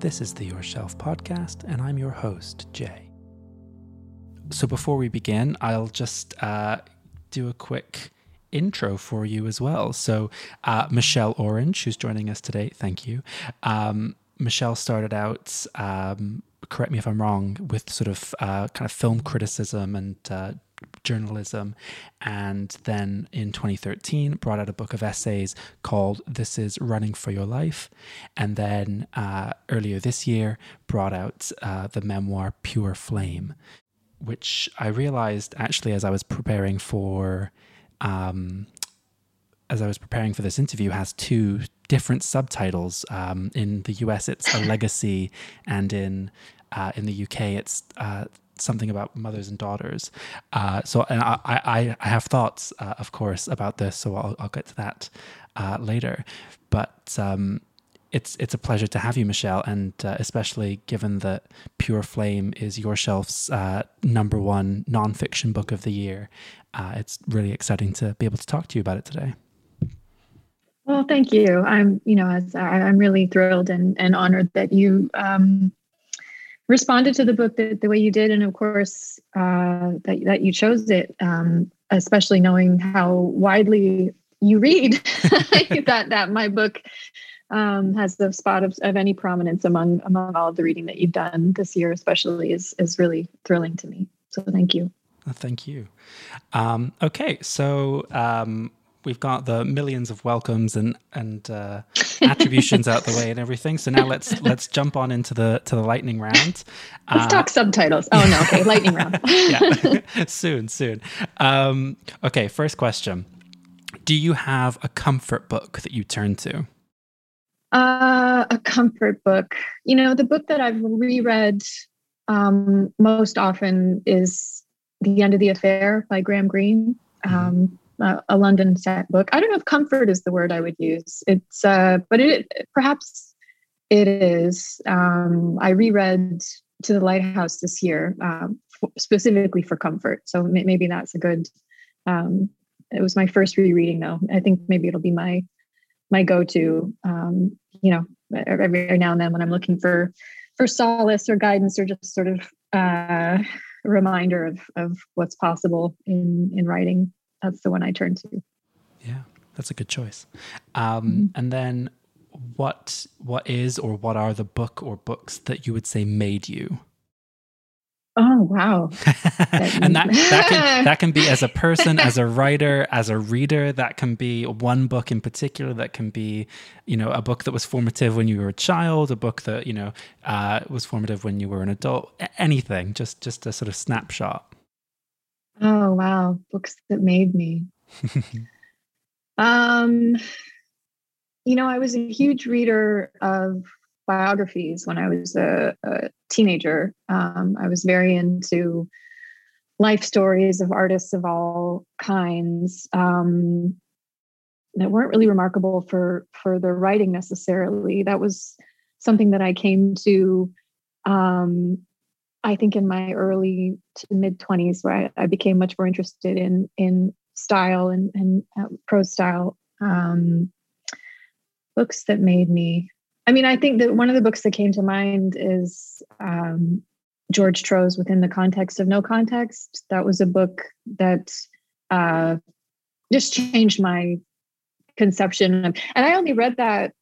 This is the Your Shelf Podcast, and I'm your host, Jay. So before we begin, I'll just do a quick intro for you as well. So Michelle Orange, who's joining us today, thank you. Michelle started out, correct me if I'm wrong, with sort of kind of film criticism and journalism, and then in 2013 brought out a book of essays called This Is Running for Your Life, and then earlier this year brought out the memoir Pure Flame, which I realized actually as I was preparing for this interview has two different subtitles. In the US it's A Legacy, and in the UK it's something about mothers and daughters. So I have thoughts, of course, about this, so I'll get to that later. But it's a pleasure to have you, Michelle, and especially given that Pure Flame is Your Shelf's #1 nonfiction book of the year. It's really exciting to be able to talk to you about it today. Well, thank you. I'm really thrilled and honored that you responded to the book the way you did, and of course that you chose it, especially knowing how widely you read. that my book has the spot of any prominence among all of the reading that you've done this year, especially is really thrilling to me. So thank you. Thank you. Okay, so we've got the millions of welcomes and attributions out the way and everything. So now let's jump on into the lightning round. Let's talk subtitles. Oh no, okay, lightning round. Yeah, soon. Okay, first question: do you have a comfort book that you turn to? A comfort book. You know, the book that I've reread most often is The End of the Affair by Graham Greene. A London set book. I don't know if comfort is the word I would use. It's, but perhaps it is. I reread To the Lighthouse this year, specifically for comfort. So maybe that's a good. It was my first rereading, though. I think maybe it'll be my go-to. Every now and then when I'm looking for solace or guidance or just sort of a reminder of what's possible in writing. That's the one I turn to. Yeah, that's a good choice. And then what is or what are the book or books that you would say made you? Oh, wow. And that can be as a person, as a writer, as a reader. That can be one book in particular. That can be, a book that was formative when you were a child, a book that, was formative when you were an adult, anything, just a sort of snapshot. Oh, wow. Books that made me. I was a huge reader of biographies when I was a teenager. I was very into life stories of artists of all kinds that weren't really remarkable for their writing necessarily. That was something that I came to I think in my early to mid 20s, where I became much more interested in style and prose style. Books that made me. I mean, I think that one of the books that came to mind is George Tro's Within the Context of No Context. That was a book that just changed my conception of, and I only read that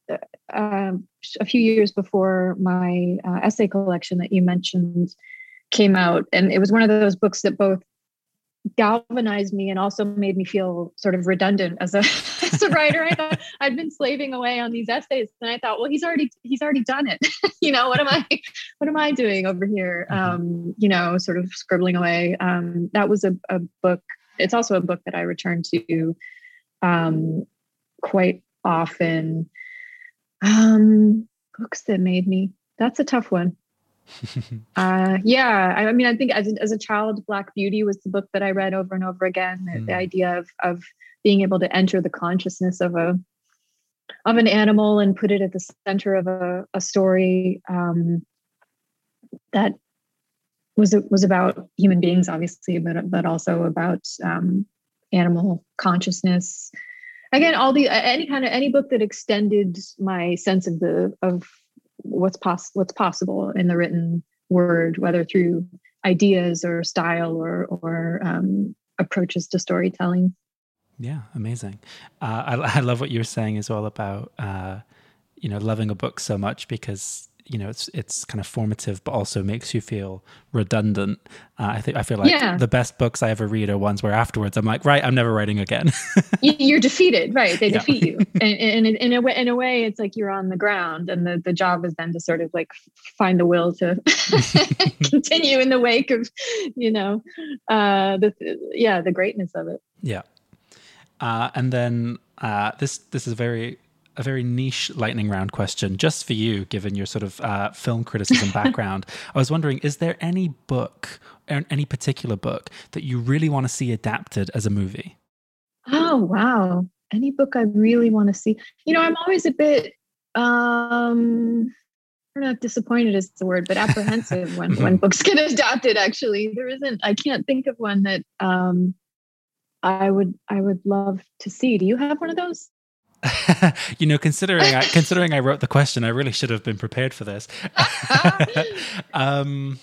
a few years before my essay collection that you mentioned came out, and it was one of those books that both galvanized me and also made me feel sort of redundant as a writer. I thought I'd been slaving away on these essays, and I thought, well, he's already done it. What am I doing over here? Sort of scribbling away. That was a book. It's also a book that I return to quite often. Books that made me. That's a tough one. I think as a child, Black Beauty was the book that I read over and over again. The idea of being able to enter the consciousness of an animal and put it at the center of a story that was about human beings, obviously, but also about animal consciousness. Again, any book that extended my sense of what's possible in the written word, whether through ideas or style or approaches to storytelling. Yeah, amazing. I love what you're saying as well about loving a book so much because it's kind of formative, but also makes you feel redundant. I feel like the best books I ever read are ones where afterwards I'm like, right, I'm never writing again. You're defeated, right? They defeat you, and in a way, it's like you're on the ground, and the job is then to sort of like find the will to continue in the wake of, the greatness of it. Yeah, and then this is a very niche lightning round question just for you, given your sort of film criticism background. I was wondering, is there any book, any particular book that you really want to see adapted as a movie? Oh, wow. Any book I really want to see. I'm always a bit, I don't know if disappointed is the word, but apprehensive when books get adapted, actually. I can't think of one that I would love to see. Do you have one of those? Considering I wrote the question, I really should have been prepared for this. That's a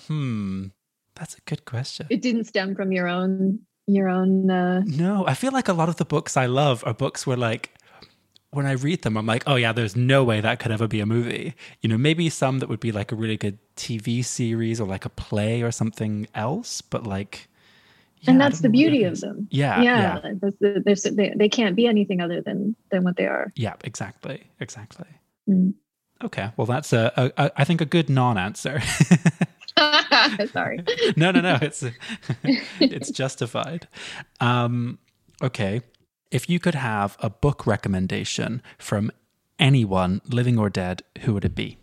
good question. It didn't stem from your own. No, I feel like a lot of the books I love are books where, like, when I read them, I'm like, oh yeah, there's no way that could ever be a movie. Maybe some that would be like a really good TV series or like a play or something else, but like. Yeah, and that's the beauty of them. Yeah. They can't be anything other than what they are. Yeah, exactly. Mm. Okay, well, that's I think a good non-answer. Sorry. No, it's justified. Okay, if you could have a book recommendation from anyone, living or dead, who would it be?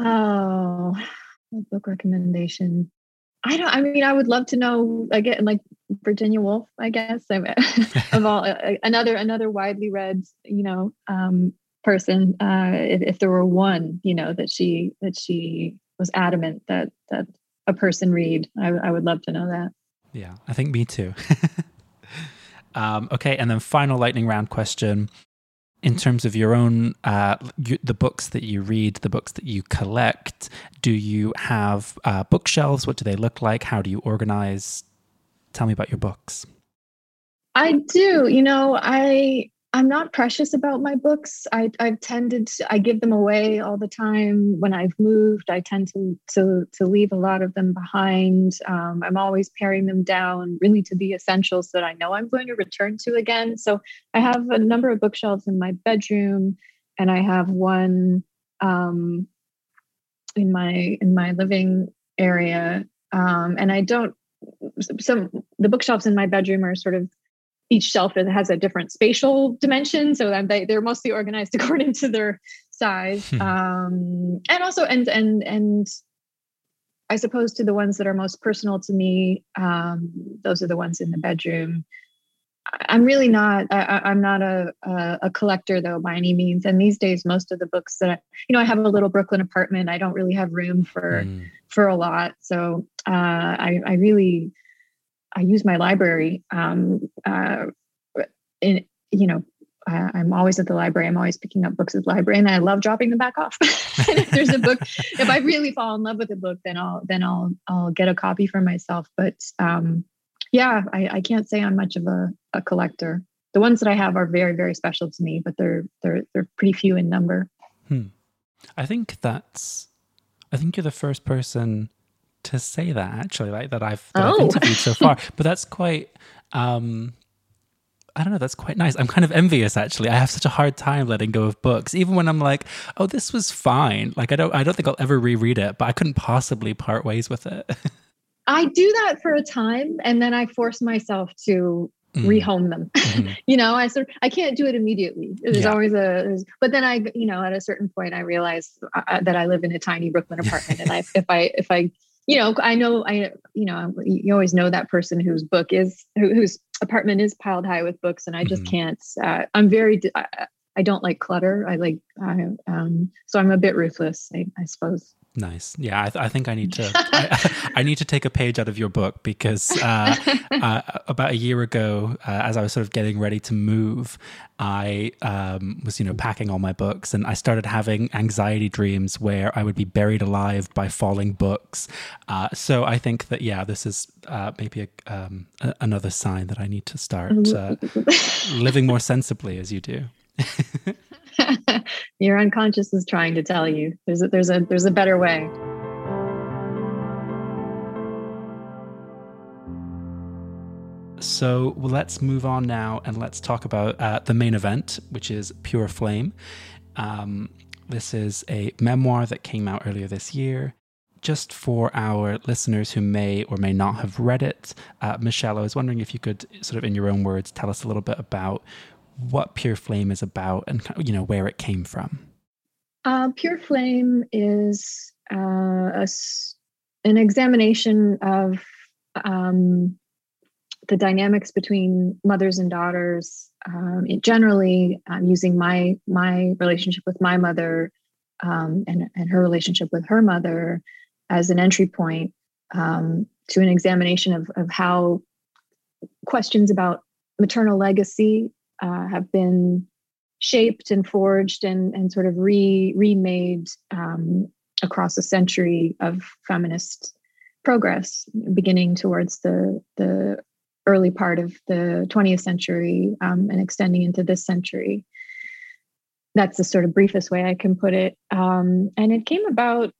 Oh, a book recommendation. I would love to know, again, like Virginia Woolf, I guess, of all, another widely read, person, if there were one, that she was adamant that a person read, I would love to know that. Yeah, I think me too. Okay. And then final lightning round question. In terms of your own, the books that you read, the books that you collect, do you have bookshelves? What do they look like? How do you organize? Tell me about your books. I do. I'm not precious about my books. I give them away all the time. When I've moved, I tend to leave a lot of them behind. I'm always paring them down really to the essentials that I know I'm going to return to again. So I have a number of bookshelves in my bedroom, and I have one in my living area. And I don't. So the bookshelves in my bedroom are sort of. Each shelf has a different spatial dimension, so they're mostly organized according to their size, and I suppose to the ones that are most personal to me, those are the ones in the bedroom. I'm really not. I'm not a collector though by any means. And these days, most of the books that I have a little Brooklyn apartment. I don't really have room for a lot, so I use my library. I'm always at the library. I'm always picking up books at the library, and I love dropping them back off. And if there's a book, if I really fall in love with a book, then I'll get a copy for myself. But I can't say I'm much of a collector. The ones that I have are very, very special to me, but they're pretty few in number. I think you're the first person to say that, actually, like I've interviewed so far, but that's quite that's quite nice. I'm kind of envious, actually. I have such a hard time letting go of books, even when I'm like, oh, this was fine, like I don't think I'll ever reread it, but I couldn't possibly part ways with it. I do that for a time, and then I force myself to rehome them. I can't do it immediately. There's always but then I at a certain point I realized that I live in a tiny Brooklyn apartment, and if I you always know that person whose book is, whose apartment is piled high with books. And I just can't, I don't like clutter. So I'm a bit ruthless, I suppose. Nice. Yeah, I think I need to I need to take a page out of your book, because about a year ago, as I was sort of getting ready to move, I was, packing all my books, and I started having anxiety dreams where I would be buried alive by falling books. So I think that, yeah, this is maybe another sign that I need to start living more sensibly, as you do. Your unconscious is trying to tell you there's a better way. So let's move on now, and let's talk about the main event, which is Pure Flame. This is a memoir that came out earlier this year. Just for our listeners who may or may not have read it, Michelle, I was wondering if you could sort of, in your own words, tell us a little bit about what Pure Flame is about and, where it came from. Pure Flame is an examination of the dynamics between mothers and daughters. Generally, using my relationship with my mother and her relationship with her mother as an entry point to an examination of how questions about maternal legacy have been shaped and forged and sort of remade across a century of feminist progress, beginning towards the early part of the 20th century and extending into this century. That's the sort of briefest way I can put it. And it came about,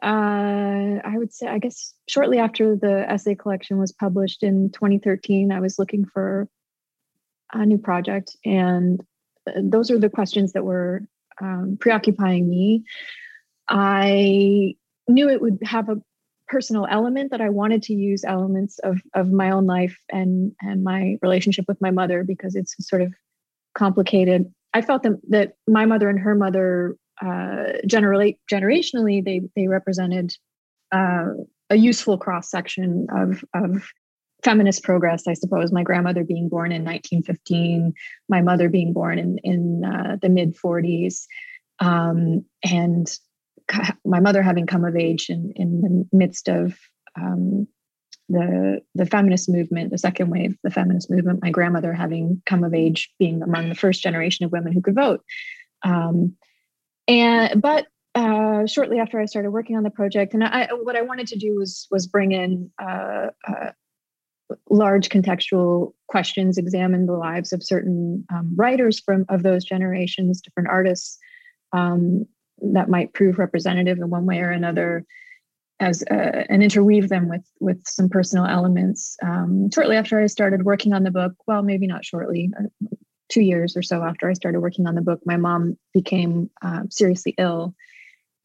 I guess, shortly after the essay collection was published in 2013. I was looking for a new project, and those are the questions that were preoccupying me. I knew it would have a personal element, that I wanted to use elements of my own life and my relationship with my mother, because it's sort of complicated. I felt that my mother and her mother, generationally, they represented a useful cross-section of feminist progress, I suppose. My grandmother being born in 1915, my mother being born in the mid 40s, and my mother having come of age in the midst of the feminist movement, the second wave, the feminist movement. My grandmother having come of age, being among the first generation of women who could vote. Shortly after I started working on the project, and what I wanted to do was bring in large contextual questions, examine the lives of certain writers of those generations, different artists that might prove representative in one way or another, and interweave them with some personal elements. Shortly after I started working on the book, well, maybe not shortly, 2 years or so after I started working on the book, my mom became seriously ill,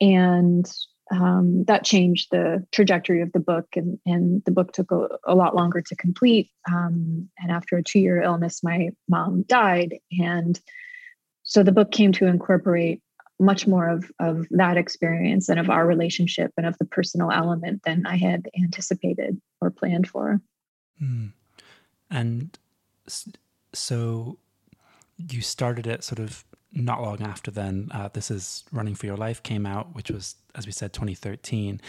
and that changed the trajectory of the book, and the book took a lot longer to complete. And after a 2-year illness, my mom died. And so the book came to incorporate much more of that experience and of our relationship and of the personal element than I had anticipated or planned for. Mm. And so you started it sort of not long after then. This Is Running for Your Life came out, which was, as we said, 2013,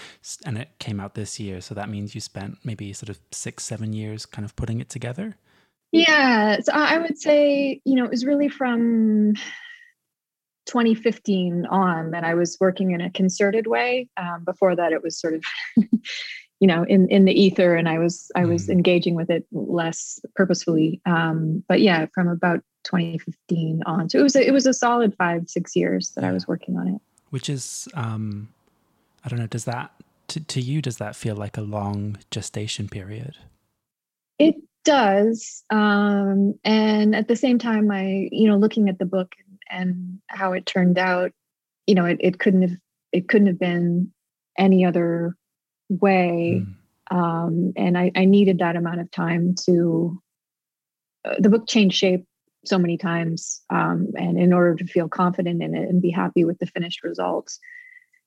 and it came out this year. So that means you spent maybe sort of 6-7 years kind of putting it together? Yeah. So I would say, it was really from 2015 on that I was working in a concerted way. Before that, it was sort of, in the ether, and I was engaging with it less purposefully. But yeah, from about 2015 on. So it was a solid 5-6 years that I was working on it. Which is, I don't know, does that, to you, does that feel like a long gestation period? It does. And at the same time, I, looking at the book and how it turned out, it couldn't have been any other way. Mm. And I needed that amount of time to, the book changed shape so many times, and in order to feel confident in it and be happy with the finished results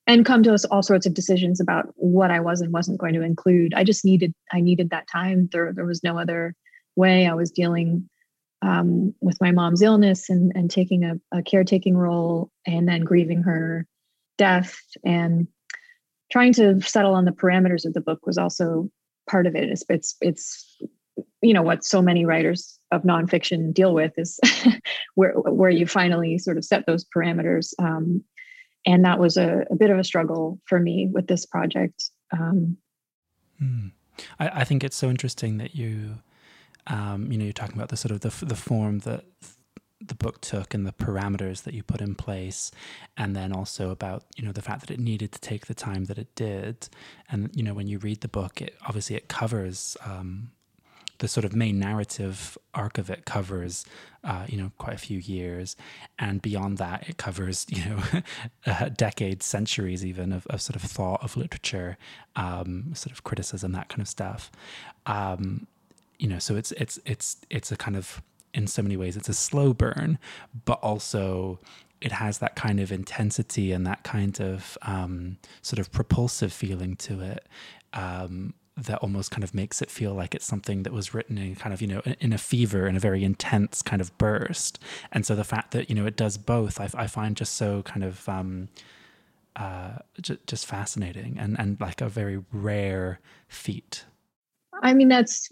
and come to us all sorts of decisions about what I was and wasn't going to include, I needed that time. There was no other way. I was dealing with my mom's illness and taking a caretaking role, and then grieving her death, and trying to settle on the parameters of the book was also part of it. It's you know, what so many writers of nonfiction deal with is where you finally sort of set those parameters. And that was a bit of a struggle for me with this project. I think it's so interesting that you, you know, you're talking about the sort of the form that the book took and the parameters that you put in place, and then also about, you know, the fact that it needed to take the time that it did. And, you know, when you read the book, it obviously it covers the sort of main narrative arc of it covers, you know, quite a few years, and beyond that, it covers, you know, decades, centuries, even of sort of thought, of literature, sort of criticism, that kind of stuff. You know, so it's a kind of, in so many ways, it's a slow burn, but also it has that kind of intensity and that kind of sort of propulsive feeling to it, that almost kind of makes it feel like it's something that was written in kind of, you know, in a fever, in a very intense kind of burst. And so the fact that, you know, it does both, I find just so kind of just fascinating and like a very rare feat. I mean, that's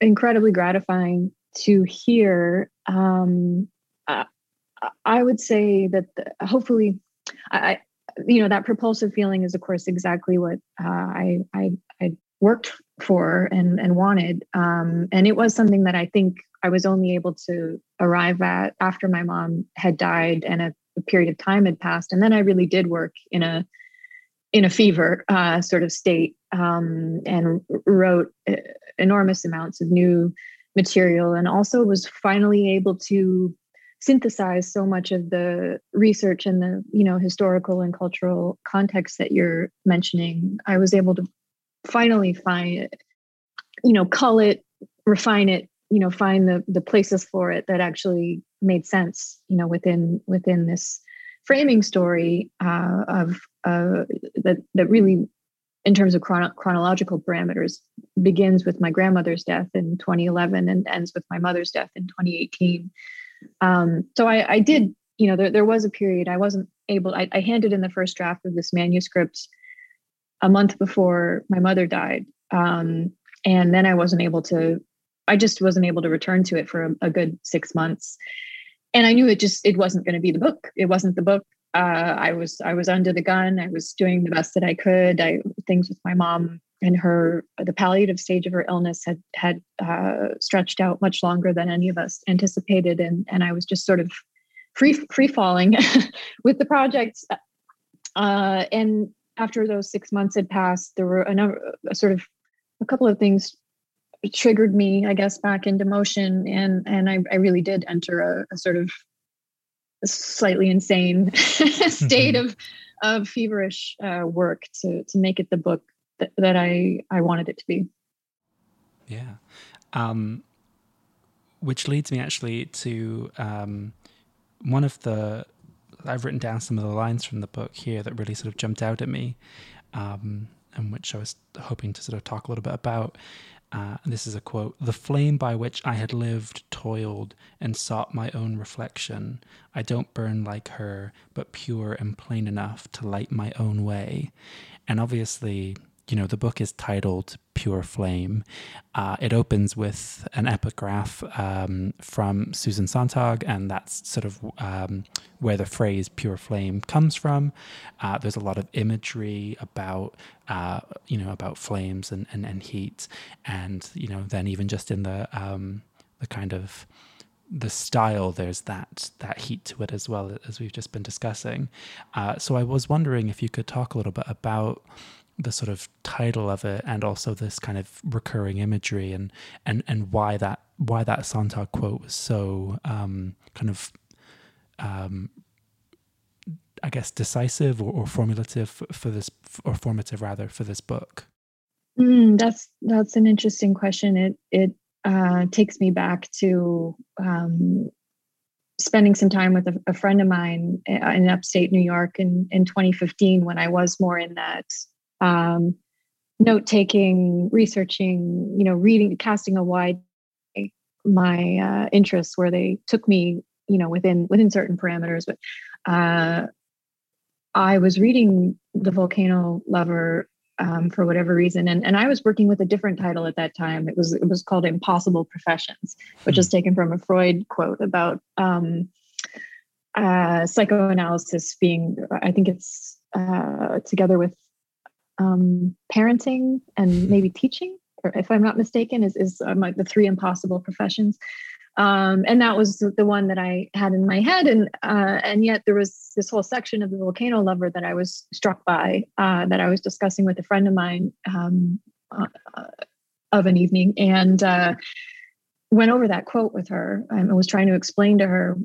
incredibly gratifying to hear. I would say that hopefully, you know, that propulsive feeling is, of course, exactly what I worked for and wanted. And it was something that I think I was only able to arrive at after my mom had died and a period of time had passed. And then I really did work in a fever sort of state, and wrote enormous amounts of new material, and also was finally able to synthesize so much of the research and the, you know, historical and cultural context that you're mentioning. I was able to finally find it, you know, cull it, refine it, you know, find the places for it that actually made sense, you know, within this framing story of that really, in terms of chronological parameters, begins with my grandmother's death in 2011 and ends with my mother's death in 2018. So I did, you know, there was a period I wasn't able, I handed in the first draft of this manuscript a month before my mother died. And then I just wasn't able to return to it for a good 6 months. And I knew it wasn't going to be the book. It wasn't the book. I was under the gun. I was doing the best that I could. Things with my mom and the palliative stage of her illness had stretched out much longer than any of us anticipated. And I was just sort of free falling with the project. And after those 6 months had passed, there were a couple of things triggered me, I guess, back into motion. And I really did enter a sort of slightly insane state of feverish work to make it the book that I wanted it to be. Yeah. Which leads me actually to one of I've written down some of the lines from the book here that really sort of jumped out at me, and which I was hoping to sort of talk a little bit about. This is a quote: "The flame by which I had lived, toiled, and sought my own reflection. I don't burn like her, but pure and plain enough to light my own way." And obviously, you know, the book is titled Pure Flame. It opens with an epigraph from Susan Sontag, and that's sort of where the phrase pure flame comes from. There's a lot of imagery about flames and heat. And, you know, then even just in the kind of the style, there's that heat to it as well, as we've just been discussing. So I was wondering if you could talk a little bit about the sort of title of it, and also this kind of recurring imagery, and why that Sontag quote was so I guess decisive or formulative for this, or formative rather, for this book. That's an interesting question. It takes me back to spending some time with a friend of mine in upstate New York in 2015, when I was more in that note-taking, researching, you know, reading, casting a wide, my interests where they took me, you know, within certain parameters. But I was reading The Volcano Lover for whatever reason, and I was working with a different title at that time. It was called Impossible Professions, which is taken from a Freud quote about psychoanalysis being, I think it's together with parenting and maybe teaching, or if I'm not mistaken, is like the three impossible professions. And that was the one that I had in my head. And yet there was this whole section of The Volcano Lover that I was struck by, that I was discussing with a friend of mine of an evening, and went over that quote with her. I was trying to explain to her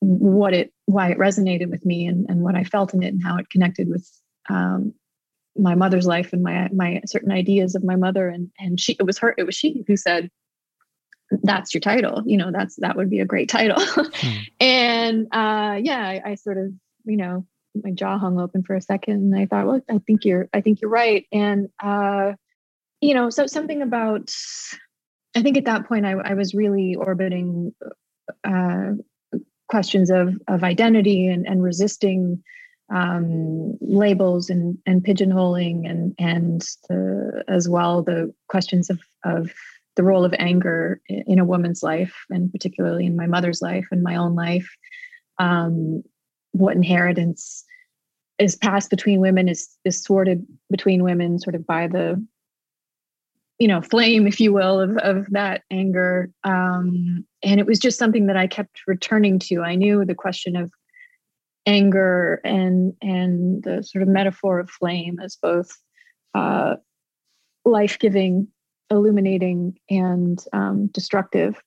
why it resonated with me, and what I felt in it, and how it connected with my mother's life and my certain ideas of my mother. And it was she who said, "That's your title, that would be a great title." And I sort of, my jaw hung open for a second, and I thought, well, I think you're right. And so something about, I think at that point I was really orbiting questions of identity and resisting labels and pigeonholing, and as well the questions of the role of anger in a woman's life, and particularly in my mother's life and my own life. What inheritance is passed between women is sorted between women sort of by the, flame, if you will, of that anger. And it was just something that I kept returning to. I knew the question of anger and the sort of metaphor of flame as both life-giving, illuminating, and destructive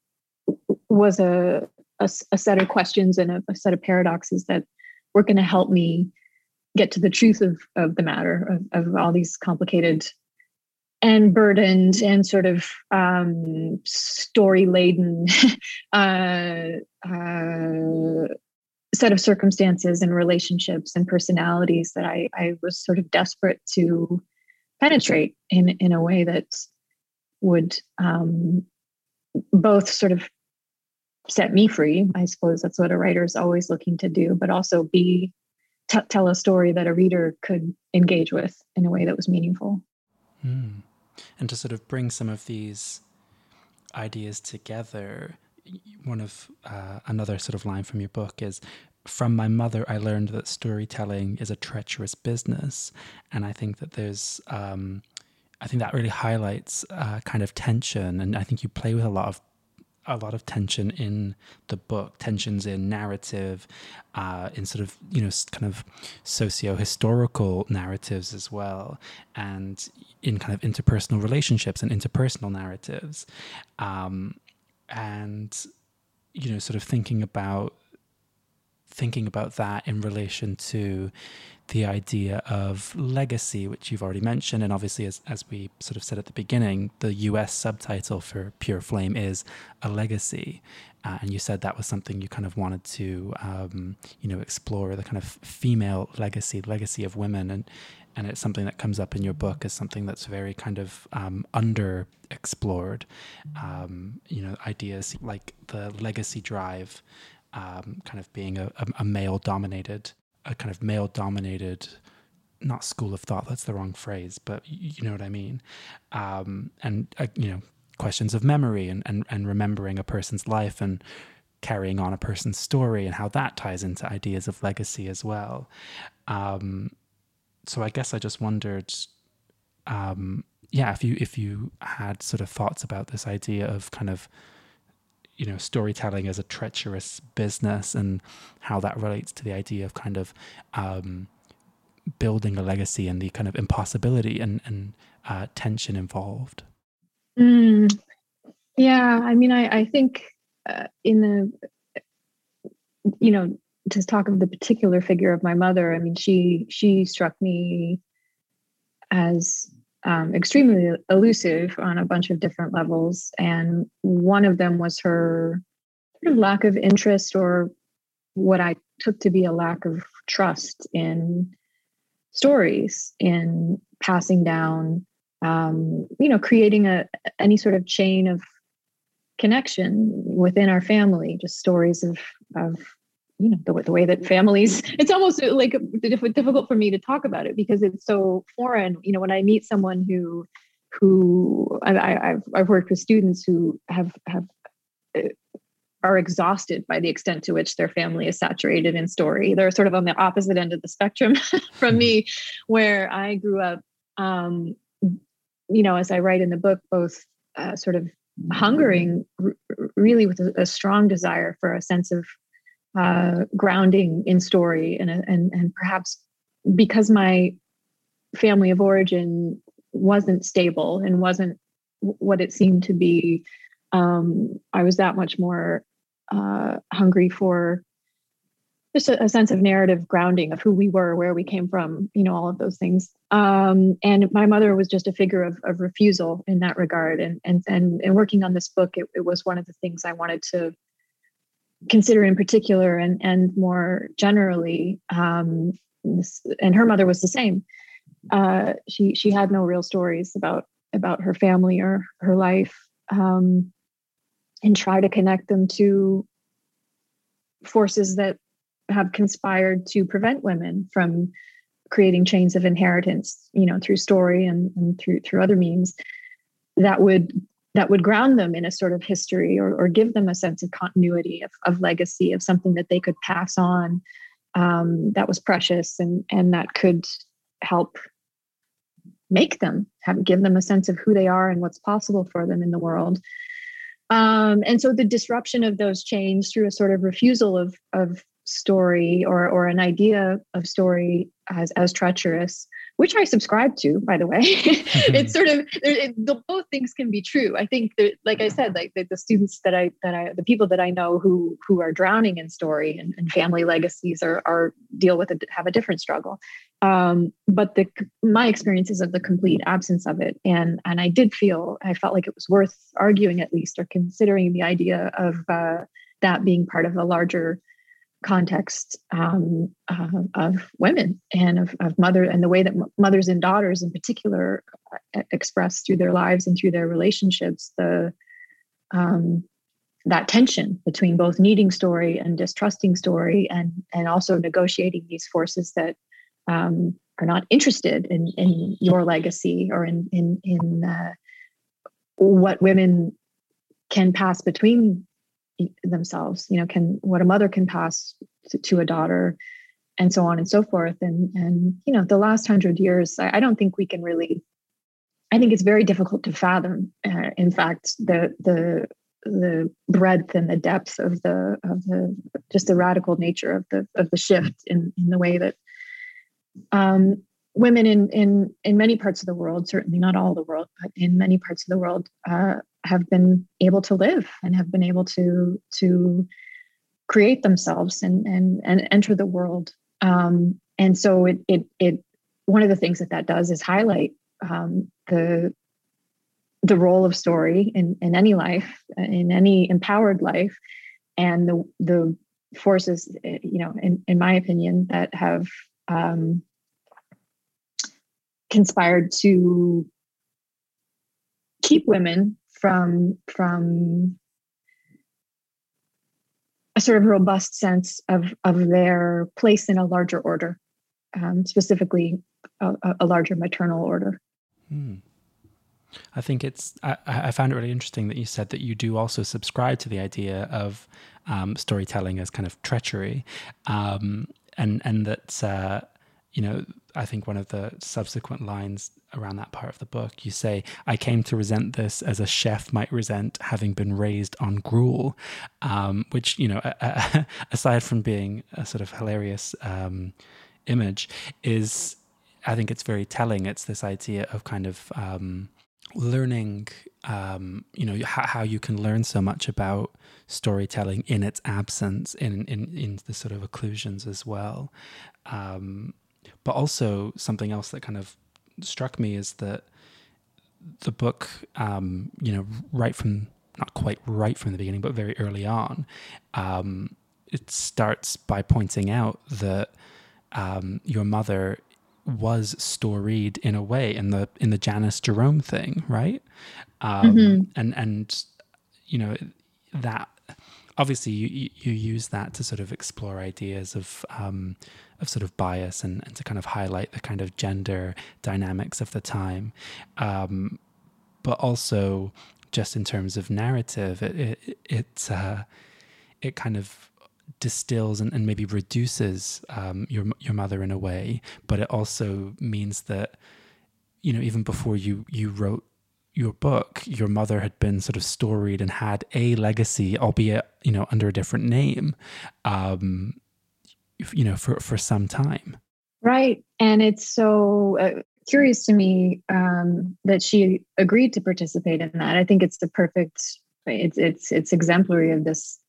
was a set of questions and a set of paradoxes that were going to help me get to the truth of the matter, of all these complicated and burdened and sort of story-laden set of circumstances and relationships and personalities that I was sort of desperate to penetrate in a way that would both sort of set me free. I suppose that's what a writer is always looking to do, but also tell a story that a reader could engage with in a way that was meaningful. Mm. And to sort of bring some of these ideas together, one of another sort of line from your book is, "From my mother, I learned that storytelling is a treacherous business." And I think that there's... I think that really highlights kind of tension, and I think you play with a lot of tension in the book. Tensions in narrative, in sort of kind of socio-historical narratives as well, and in kind of interpersonal relationships and interpersonal narratives, and sort of thinking about that in relation to the idea of legacy, which you've already mentioned. And obviously, as we sort of said at the beginning, the US subtitle for Pure Flame is A Legacy. And you said that was something you kind of wanted to, explore, the kind of female legacy of women. And it's something that comes up in your book as something that's very kind of underexplored, ideas like the legacy drive, kind of being a kind of male dominated, not school of thought, that's the wrong phrase, but you know what I mean. Questions of memory and remembering a person's life and carrying on a person's story, and how that ties into ideas of legacy as well. So I guess I just wondered, if you had sort of thoughts about this idea of kind of, storytelling as a treacherous business, and how that relates to the idea of kind of building a legacy and the kind of impossibility and tension involved. Yeah, I mean, I think in the, to talk of the particular figure of my mother, I mean, she struck me as extremely elusive on a bunch of different levels. And one of them was her sort of lack of interest, or what I took to be a lack of trust in stories, in passing down, creating any sort of chain of connection within our family, just stories of you know, the way that families, it's almost like difficult for me to talk about it because it's so foreign. You know, when I meet someone who I've worked with students who are exhausted by the extent to which their family is saturated in story. They're sort of on the opposite end of the spectrum from me, where I grew up, you know, as I write in the book, both sort of hungering really with a strong desire for a sense of grounding in story, and perhaps because my family of origin wasn't stable and wasn't what it seemed to be, I was that much more hungry for just a sense of narrative grounding of who we were, where we came from, you know, all of those things. And my mother was just a figure of refusal in that regard. And working on this book, it was one of the things I wanted to consider in particular, and more generally, and her mother was the same. She had no real stories about her family or her life, and try to connect them to forces that have conspired to prevent women from creating chains of inheritance, you know, through story and through other means that would ground them in a sort of history or give them a sense of continuity, of legacy, of something that they could pass on, that was precious and that could help make them, give them a sense of who they are and what's possible for them in the world. And so the disruption of those chains through a sort of refusal of story or an idea of story as treacherous, which I subscribe to, by the way. It's sort of both things can be true. I think that, like I said, like the students the people that I know who are drowning in story and family legacies have a different struggle. But my experiences of the complete absence of it, and I felt like it was worth arguing at least, or considering the idea of that being part of a larger context of women and of mother, and the way that mothers and daughters in particular express through their lives and through their relationships that tension between both needing story and distrusting story, and also negotiating these forces that are not interested in your legacy or in what women can pass between themselves, you know, what a mother can pass to a daughter, and so on and so forth. And you know, the last 100 years, I don't think we can really. I think it's very difficult to fathom. In fact, the breadth and the depth of the radical nature of the shift in the way that women in many parts of the world, certainly not all the world, but in many parts of the world, have been able to live and have been able to create themselves and enter the world. And so it one of the things that does is highlight the role of story in any life, in any empowered life, and the forces, you know, in my opinion, that have conspired to keep women from a sort of robust sense of their place in a larger order, specifically a larger maternal order. Mm. I think I found it really interesting that you said that you do also subscribe to the idea of storytelling as kind of treachery, and that, you know, I think one of the subsequent lines around that part of the book, you say, "I came to resent this as a chef might resent having been raised on gruel," which, you know, aside from being a sort of hilarious image, is, I think it's very telling. It's this idea of kind of learning, you know, how you can learn so much about storytelling in its absence, in the sort of occlusions as well. But also something else that kind of struck me is that the book, you know, not quite right from the beginning, but very early on, it starts by pointing out that your mother was storied in a way in the Janice Jerome thing, right? Mm-hmm. And you know, that obviously you use that to sort of explore ideas of sort of bias and to kind of highlight the kind of gender dynamics of the time, but also just in terms of narrative, it kind of distills and maybe reduces your mother in a way, but it also means that, you know, even before you wrote your book, your mother had been sort of storied and had a legacy, albeit, you know, under a different name, you know, for some time. Right. And it's so curious to me that she agreed to participate in that. I think it's the perfect, it's exemplary of this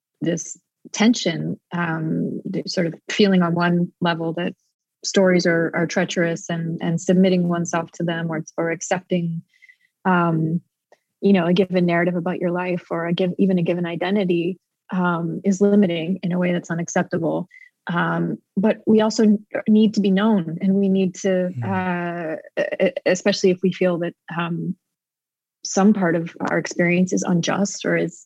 tension, sort of feeling on one level that stories are treacherous and submitting oneself to them or accepting, you know, a given narrative about your life or even a given identity is limiting in a way that's unacceptable. But we also need to be known, and we need to, especially if we feel that some part of our experience is unjust or is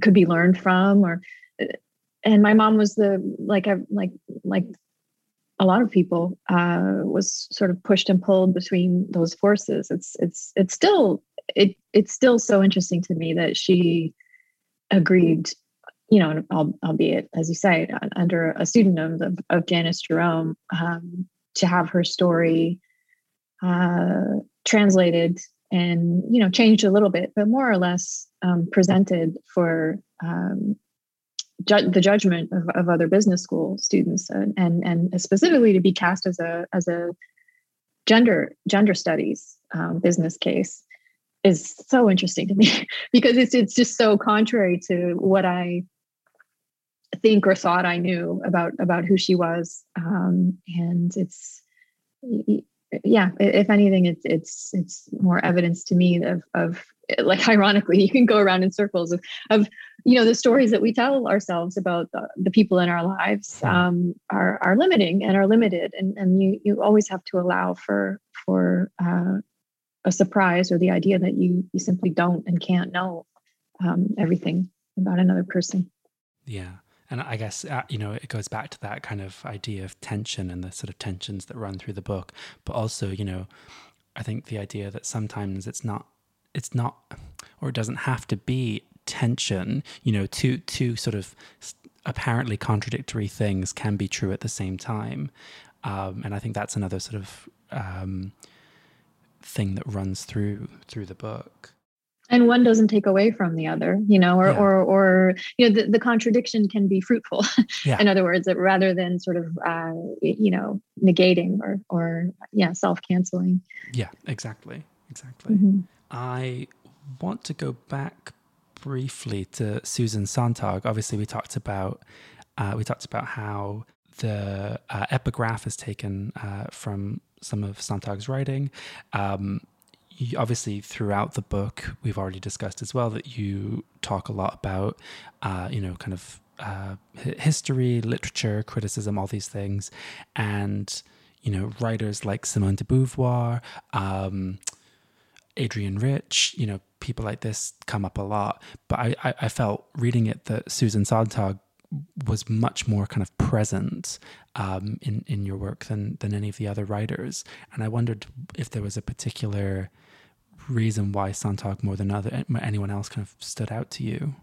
could be learned from, and my mom was like a lot of people, was sort of pushed and pulled between those forces. It's still so interesting to me that she agreed, you know, albeit, as you say, under a pseudonym of Janice Jerome, to have her story translated and, you know, changed a little bit, but more or less presented for the judgment of other business school students, and specifically to be cast as a gender studies business case is so interesting to me because it's just so contrary to what I think or thought I knew about who she was, and it's, yeah, if anything, it's more evidence to me of like, ironically, you can go around in circles of you know, the stories that we tell ourselves about the people in our lives are limiting and are limited, and you always have to allow for a surprise or the idea that you simply don't and can't know everything about another person. Yeah. And I guess, you know, it goes back to that kind of idea of tension and the sort of tensions that run through the book. But also, you know, I think the idea that sometimes it's not, or it doesn't have to be tension, you know, two sort of apparently contradictory things can be true at the same time. And I think that's another sort of thing that runs through the book. And one doesn't take away from the other, you know, or you know, the contradiction can be fruitful. Yeah. In other words, that rather than sort of, you know, negating or self-canceling. Yeah, exactly. Mm-hmm. I want to go back briefly to Susan Sontag. Obviously, we talked about how the epigraph is taken from some of Sontag's writing. Obviously, throughout the book, we've already discussed as well that you talk a lot about, you know, kind of history, literature, criticism, all these things. And, you know, writers like Simone de Beauvoir, Adrienne Rich, you know, people like this come up a lot. But I felt reading it that Susan Sontag was much more kind of present in your work than any of the other writers. And I wondered if there was a particular reason why Sontag more than anyone else kind of stood out to you.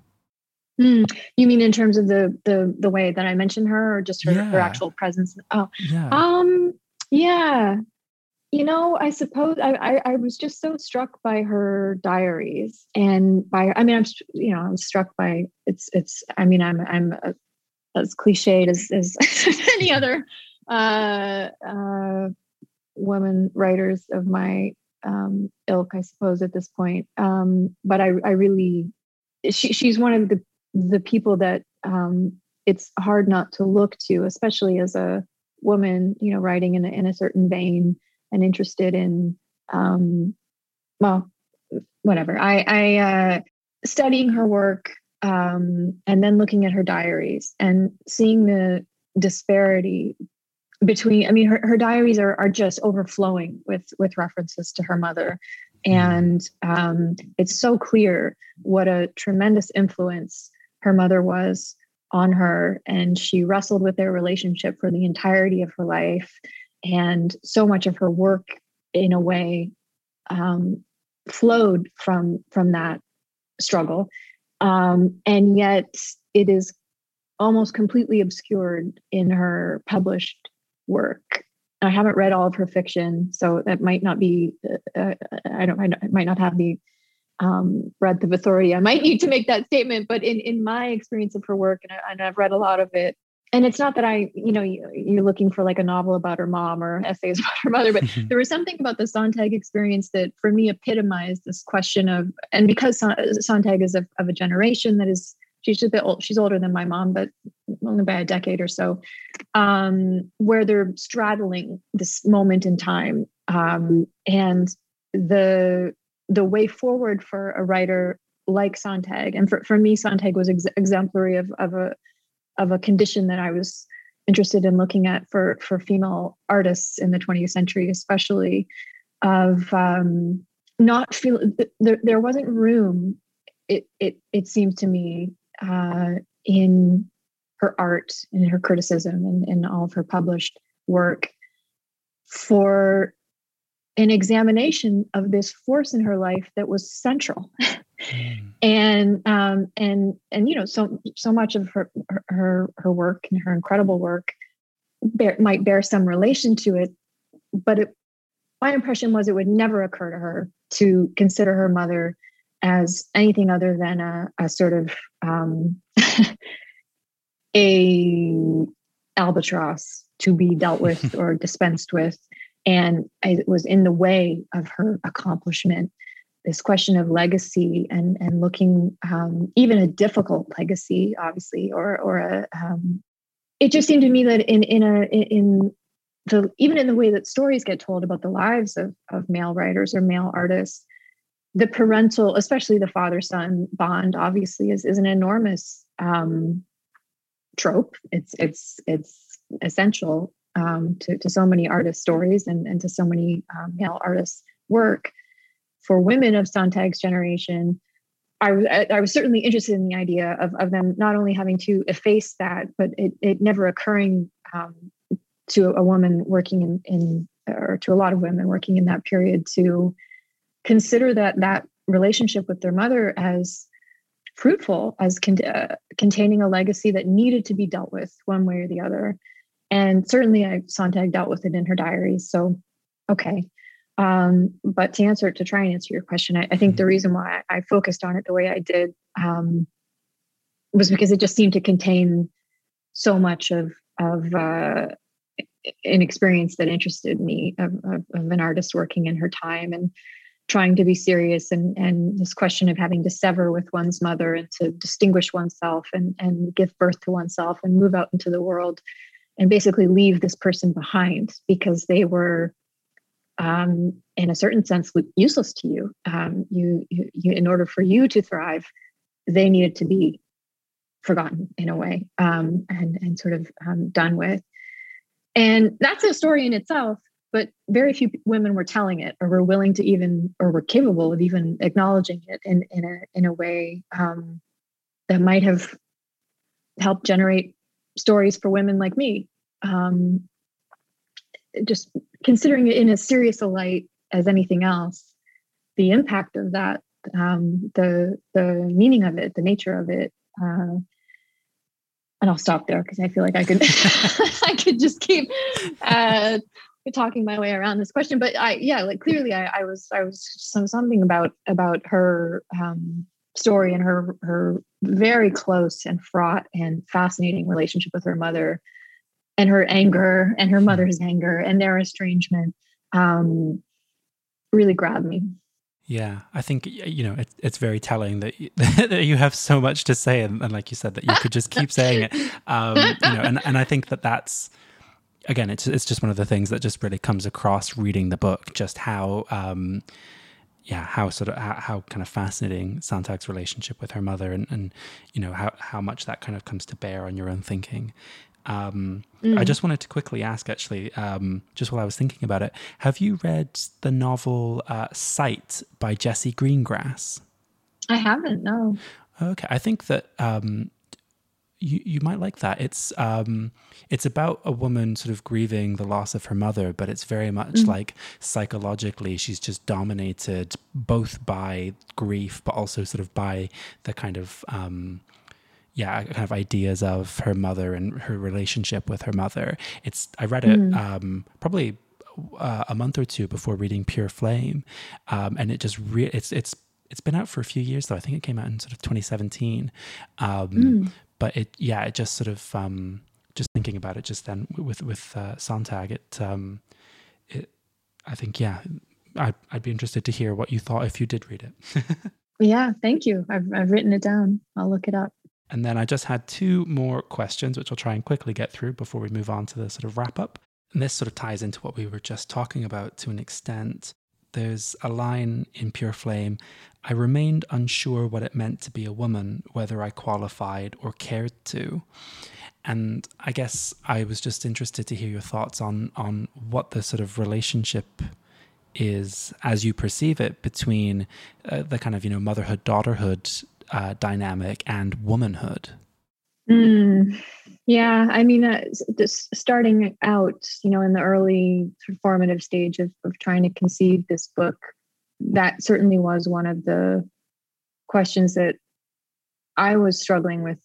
You mean in terms of the way that I mentioned her, or just her actual presence? Oh, yeah. Yeah. You know, I suppose I was just so struck by her diaries and I'm struck by I'm as cliched as any other women writers of my ilk, I suppose, at this point. But I really, she's one of the people that it's hard not to look to, especially as a woman, you know, writing in a certain vein. And interested in, well, whatever. I studying her work and then looking at her diaries and seeing the disparity between. I mean, her diaries are just overflowing with references to her mother, And it's so clear what a tremendous influence her mother was on her. And she wrestled with their relationship for the entirety of her life. And so much of her work, in a way, flowed from that struggle. And yet it is almost completely obscured in her published work. I haven't read all of her fiction, so that might not be, I might not have the breadth of authority. I might need to make that statement, but in my experience of her work, and I've read a lot of it, and it's not that you're looking for like a novel about her mom or essays about her mother, but there was something about the Sontag experience that for me epitomized this question of, and because Sontag is of a generation that is, she's older than my mom, but only by a decade or so, where they're straddling this moment in time. And the way forward for a writer like Sontag, and for me, Sontag was exemplary of a condition that I was interested in looking at for female artists in the 20th century, especially of not feel there wasn't room. It seems to me in her art and her criticism and in all of her published work for an examination of this force in her life that was central. And so much of her work and her incredible work might bear some relation to it, but my impression was it would never occur to her to consider her mother as anything other than a sort of a albatross to be dealt with or dispensed with, and it was in the way of her accomplishment. This question of legacy and looking even a difficult legacy, obviously, or it just seemed to me that in the way that stories get told about the lives of male writers or male artists. The parental, especially the father-son bond, obviously, is an enormous trope. It's essential to so many artists' stories and to so many male artists' work. For women of Sontag's generation, I was certainly interested in the idea of them not only having to efface that, but it never occurring to a woman working in or to a lot of women working in that period to consider that relationship with their mother as fruitful, as containing a legacy that needed to be dealt with one way or the other. And certainly Sontag dealt with it in her diaries. So, okay. But to try and answer your question, I think the reason why I focused on it the way I did was because it just seemed to contain so much of an experience that interested me of an artist working in her time and trying to be serious and this question of having to sever with one's mother and to distinguish oneself and give birth to oneself and move out into the world and basically leave this person behind because they were, in a certain sense, useless to you. You in order for you to thrive, they needed to be forgotten in a way and sort of done with. And that's a story in itself. But very few women were telling it or were willing to even, or were capable of even acknowledging it in a way that might have helped generate stories for women like me. Just considering it in as serious a light as anything else, the impact of that, the meaning of it, the nature of it, and I'll stop there because I feel like I could, I could just keep, talking my way around this question, but clearly I was something about her story and her very close and fraught and fascinating relationship with her mother and her anger and her mother's anger and their estrangement really grabbed me. Yeah, I think, it's very telling that you have so much to say. And like you said, that you could just keep saying it, and I think that's, again, it's just one of the things that just really comes across reading the book, just how fascinating Sontag's relationship with her mother and how much that kind of comes to bear on your own thinking. I just wanted to quickly ask, actually, just while I was thinking about it, have you read the novel Sight by Jessie Greengrass? I haven't, no. Okay, I think that you might like that. It's about a woman sort of grieving the loss of her mother, but it's very much like psychologically she's just dominated both by grief, but also sort of by the kind of ideas of her mother and her relationship with her mother. I read it probably a month or two before reading Pure Flame, and it just it's been out for a few years though. I think it came out in sort of 2017. But it just sort of, just thinking about it just then with Sontag, I'd be interested to hear what you thought if you did read it. Yeah, thank you. I've written it down. I'll look it up. And then I just had two more questions, which I'll try and quickly get through before we move on to the sort of wrap up. And this sort of ties into what we were just talking about to an extent. There's a line in Pure Flame, I remained unsure what it meant to be a woman, whether I qualified or cared to. And I guess I was just interested to hear your thoughts on what the sort of relationship is, as you perceive it, between the kind of, you know, motherhood, daughterhood dynamic and womanhood. Yeah, I mean, just starting out, you know, in the early formative stage of trying to conceive this book, that certainly was one of the questions that I was struggling with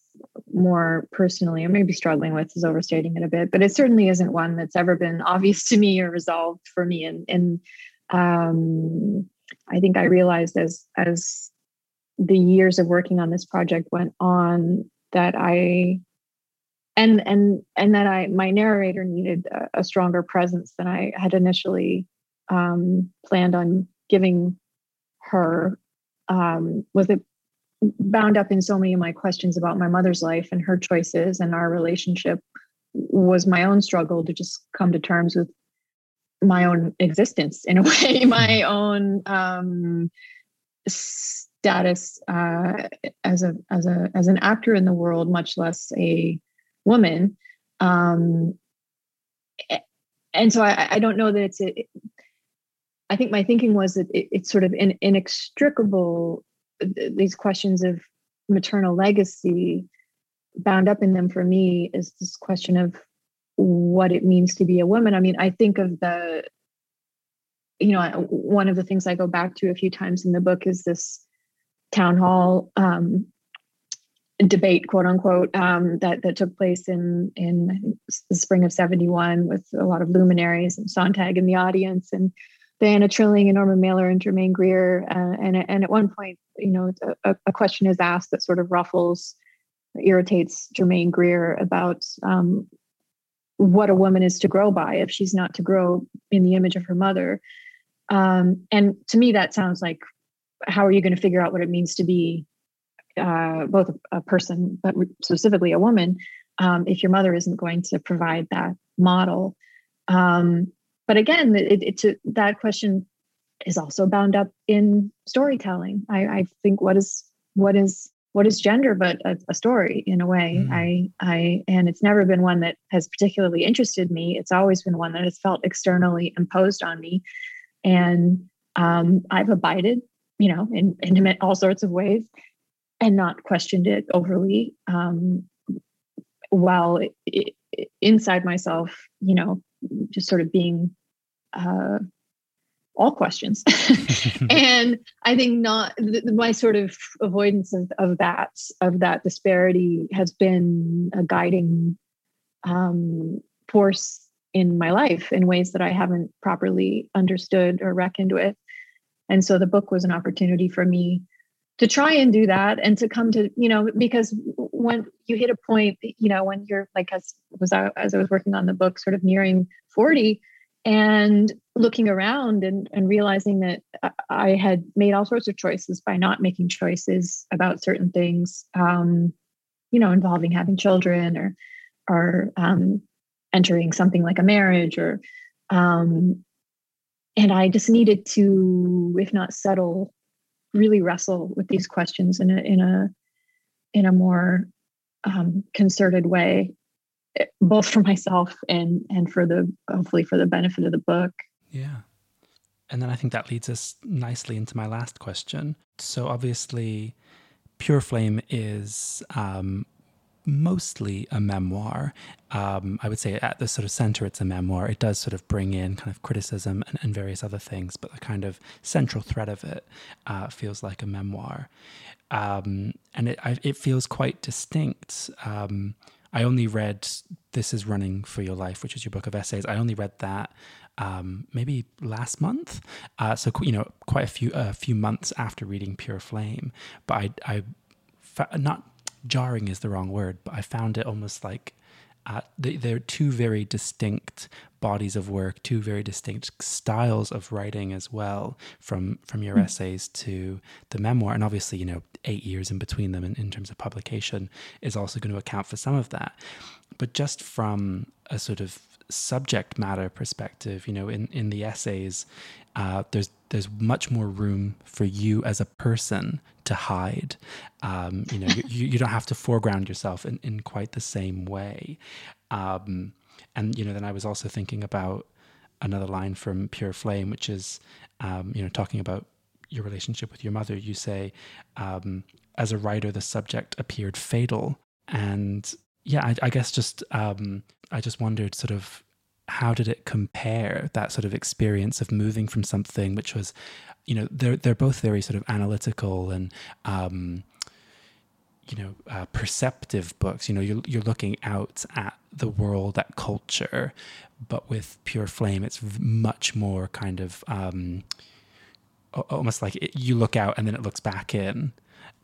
more personally, or maybe struggling with is overstating it a bit, but it certainly isn't one that's ever been obvious to me or resolved for me. And I think I realized as the years of working on this project went on that I, my narrator needed a stronger presence than I had initially planned on giving her, was it bound up in so many of my questions about my mother's life and her choices and our relationship was my own struggle to just come to terms with my own existence in a way, my own status as an actor in the world, much less a woman, and so I don't know that it's. I think my thinking was that it's sort of inextricable. These questions of maternal legacy, bound up in them for me, is this question of what it means to be a woman. I mean, I think of the, you know, one of the things I go back to a few times in the book is this town hall debate, quote unquote, that took place in the spring of 71 with a lot of luminaries and Sontag in the audience and Diana Trilling and Norman Mailer and Germaine Greer. And at one point, you know, a question is asked that sort of ruffles, irritates Germaine Greer about what a woman is to grow by if she's not to grow in the image of her mother. And to me, that sounds like, how are you going to figure out what it means to be both a person, but specifically a woman, if your mother isn't going to provide that model? But again, that question is also bound up in storytelling. I think what is gender but a story in a way. And it's never been one that has particularly interested me. It's always been one that has felt externally imposed on me, and I've abided, you know, in all sorts of ways, and not questioned it overly, while inside myself, you know, just sort of being all questions. And I think my sort of avoidance of that disparity has been a guiding force in my life in ways that I haven't properly understood or reckoned with. And so the book was an opportunity for me to try and do that, and to come to, you know, because when you hit a point, you know, when you're like, as I was working on the book, sort of nearing 40 and looking around and realizing that I had made all sorts of choices by not making choices about certain things, you know, involving having children or entering something like a marriage and I just needed to, if not settle, really wrestle with these questions in a more concerted way, both for myself and for the, hopefully for the benefit of the book. Yeah. And then I think that leads us nicely into my last question. So obviously Pure Flame is mostly a memoir. I would say at the sort of center, it's a memoir. It does sort of bring in kind of criticism and various other things, but the kind of central thread of it feels like a memoir. And it feels quite distinct. I only read This Is Running for Your Life, which is your book of essays. I only read that maybe last month. So, you know, quite a few months after reading Pure Flame. But I not jarring is the wrong word, but I found it almost like they're two very distinct bodies of work, two very distinct styles of writing as well, from your essays to the memoir. And obviously, you know, 8 years in between them in terms of publication is also going to account for some of that. But just from a sort of subject matter perspective, you know, in the essays, there's much more room for you as a person to hide. You know, you don't have to foreground yourself in quite the same way. And, you know, then I was also thinking about another line from Pure Flame, which is, you know, talking about your relationship with your mother. You say, as a writer, the subject appeared fatal. And yeah, I guess just, I just wondered sort of, how did it compare, that sort of experience of moving from something which was, you know, they're both very sort of analytical and, you know, perceptive books. You know, you're looking out at the world, at culture, but with Pure Flame, it's much more kind of almost like you look out and then it looks back in.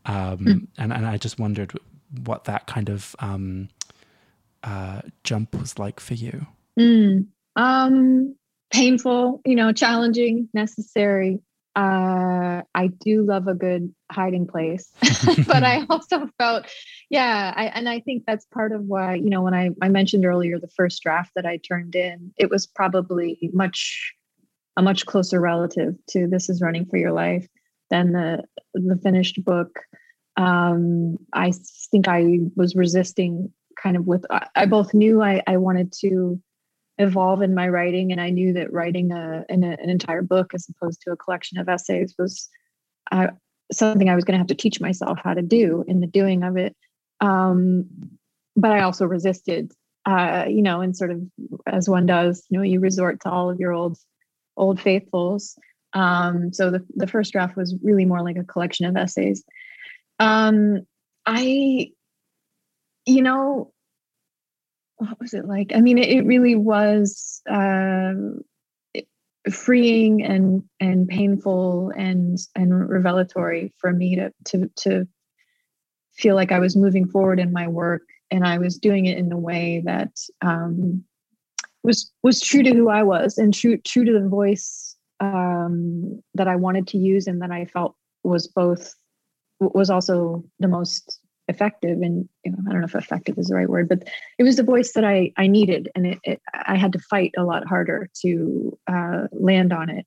And I just wondered what that kind of jump was like for you. Painful, you know, challenging, necessary. I do love a good hiding place, but I also felt, I think that's part of why, you know, when I mentioned earlier, the first draft that I turned in, it was probably a much closer relative to This Is Running for Your Life than the finished book. I think I was resisting kind of with, I both knew I wanted to evolve in my writing, and I knew that writing an entire book as opposed to a collection of essays was something I was going to have to teach myself how to do in the doing of it. But I also resisted, you know, and sort of as one does, you know, you resort to all of your old faithfuls. So the first draft was really more like a collection of essays. You know, what was it like? I mean, it really was freeing and painful and revelatory for me to feel like I was moving forward in my work, and I was doing it in a way that was true to who I was and true to the voice that I wanted to use, and that I felt was also the most effective. And, you know, I don't know if effective is the right word, but it was the voice that I needed, and I had to fight a lot harder to land on it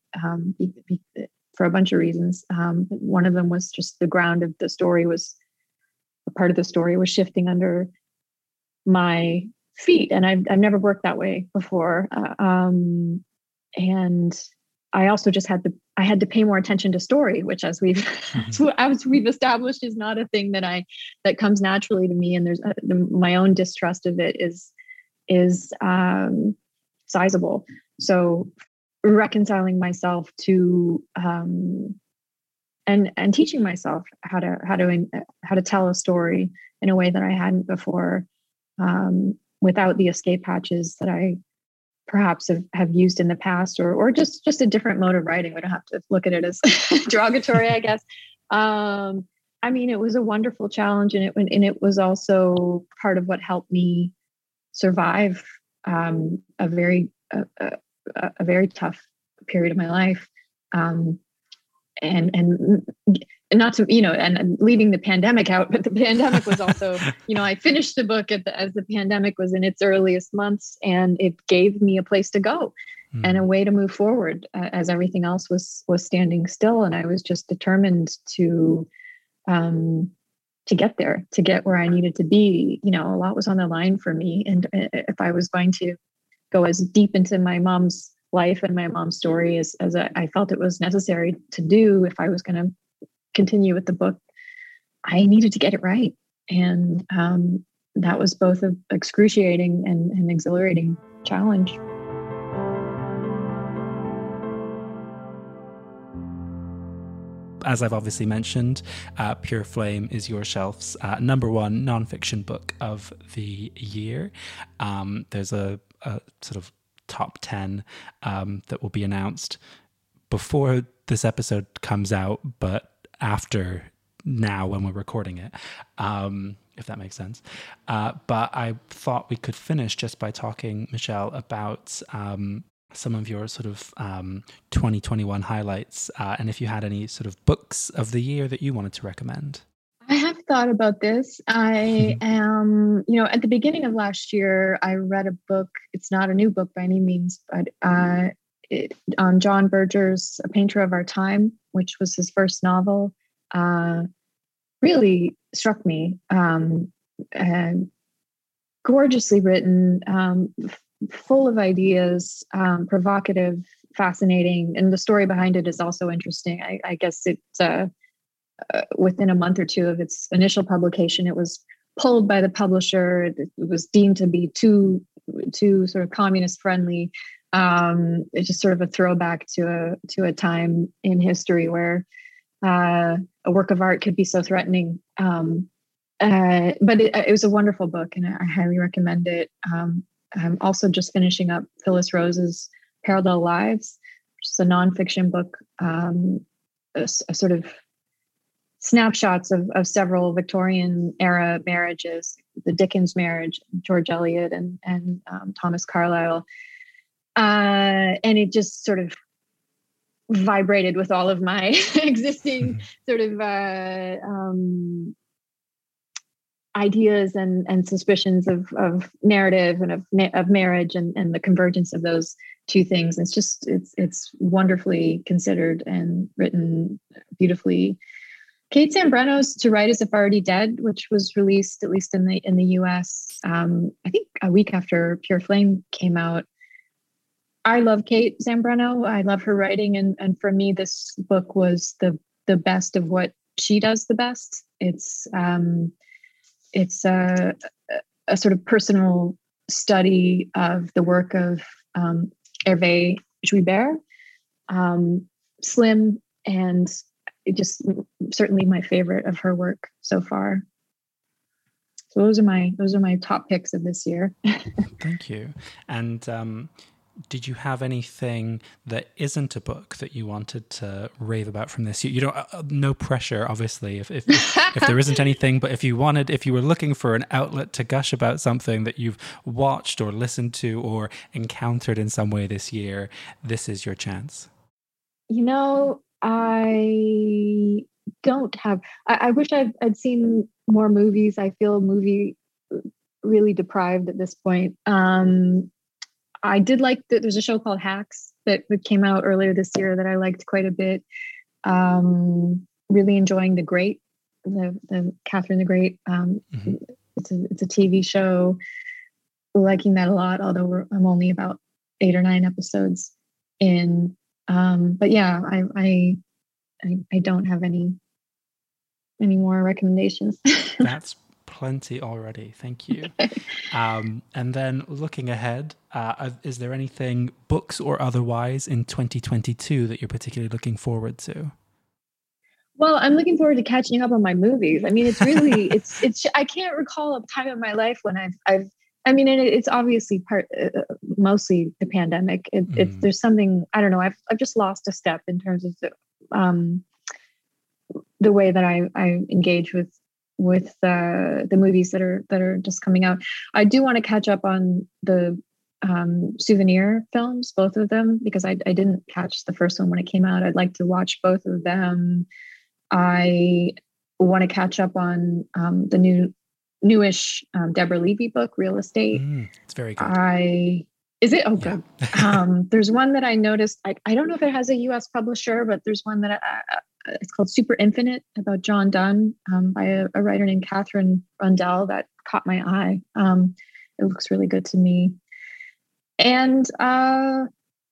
for a bunch of reasons. One of them was just the ground of the story was a part of the story was shifting under my feet, and I've never worked that way before. And I also just had to pay more attention to story, which as we've established is not a thing that comes naturally to me. And there's my own distrust of it is sizable. So reconciling myself to, and teaching myself how to tell a story in a way that I hadn't before, without the escape hatches that I perhaps have used in the past, or just a different mode of writing. We don't have to look at it as derogatory, I guess. I mean, it was a wonderful challenge, and it was also part of what helped me survive a very tough period of my life, and leaving the pandemic out. But the pandemic was also, you know, I finished the book as the pandemic was in its earliest months, and it gave me a place to go and a way to move forward as everything else was standing still. And I was just determined to get there, to get where I needed to be. You know, a lot was on the line for me. And if I was going to go as deep into my mom's life and my mom's story as I felt it was necessary to do, if I was going to continue with the book, I needed to get it right. And that was both an excruciating and exhilarating challenge. As I've obviously mentioned, Pure Flame is your shelf's #1 nonfiction book of the year. There's a sort of top 10 that will be announced before this episode comes out, but after now when we're recording it, if that makes sense. But I thought we could finish just by talking, Michelle, about some of your sort of 2021 highlights, and if you had any sort of books of the year that you wanted to recommend. I have thought about this. I am, you know, at the beginning of last year, I read a book. It's not a new book by any means, but on John Berger's A Painter of Our Time, which was his first novel, really struck me. And gorgeously written, full of ideas, provocative, fascinating. And the story behind it is also interesting. I guess it's within a month or two of its initial publication, it was pulled by the publisher. It was deemed to be too sort of communist friendly. It's just sort of a throwback to a time in history where a work of art could be so threatening. But it was a wonderful book, and I highly recommend it. I'm also just finishing up Phyllis Rose's Parallel Lives, which is a nonfiction book, a sort of snapshots of several Victorian era marriages, the Dickens marriage, George Eliot and Thomas Carlyle. And it just sort of vibrated with all of my existing sort of ideas and suspicions of narrative and of marriage and the convergence of those two things. It's wonderfully considered and written beautifully. Kate Zambreno's To Write As If Already Dead, which was released at least in the US, I think a week after Pure Flame came out. I love Kate Zambreno. I love her writing, and for me, this book was the best of what she does the best. It's a sort of personal study of the work of Hervé Joubert, slim and just certainly my favorite of her work so far. So those are my top picks of this year. Thank you. And did you have anything that isn't a book that you wanted to rave about from this? You don't, no pressure, obviously, if there isn't anything, but if you were looking for an outlet to gush about something that you've watched or listened to or encountered in some way this year, this is your chance. You know, I don't have, I wish I'd seen more movies. I feel movie really deprived at this point. I did like that there's a show called Hacks that came out earlier this year that I liked quite a bit. Really enjoying The Great, the Catherine the Great. Mm-hmm. It's a TV show. Liking that a lot, although I'm only about 8 or 9 episodes in. But yeah, I don't have any more recommendations. That's plenty already. Thank you. And then looking ahead, is there anything, books or otherwise, in 2022 that you're particularly looking forward to? Well, I'm looking forward to catching up on my movies. I mean, it's really, it's. I can't recall a time in my life when it's obviously mostly the pandemic. There's something, I don't know. I've just lost a step in terms of the way that I engage with the movies that are just coming out. I do want to catch up on the Souvenir films, both of them, because I didn't catch the first one when it came out. I'd like to watch both of them. I want to catch up on the newish Deborah Levy book, Real Estate. It's very good. Is it? Oh, yeah. Good. There's one that I noticed. I don't know if it has a US publisher, but there's one that it's called Super Infinite, about John Donne, by a writer named Catherine Rundell, that caught my eye. It looks really good to me. And The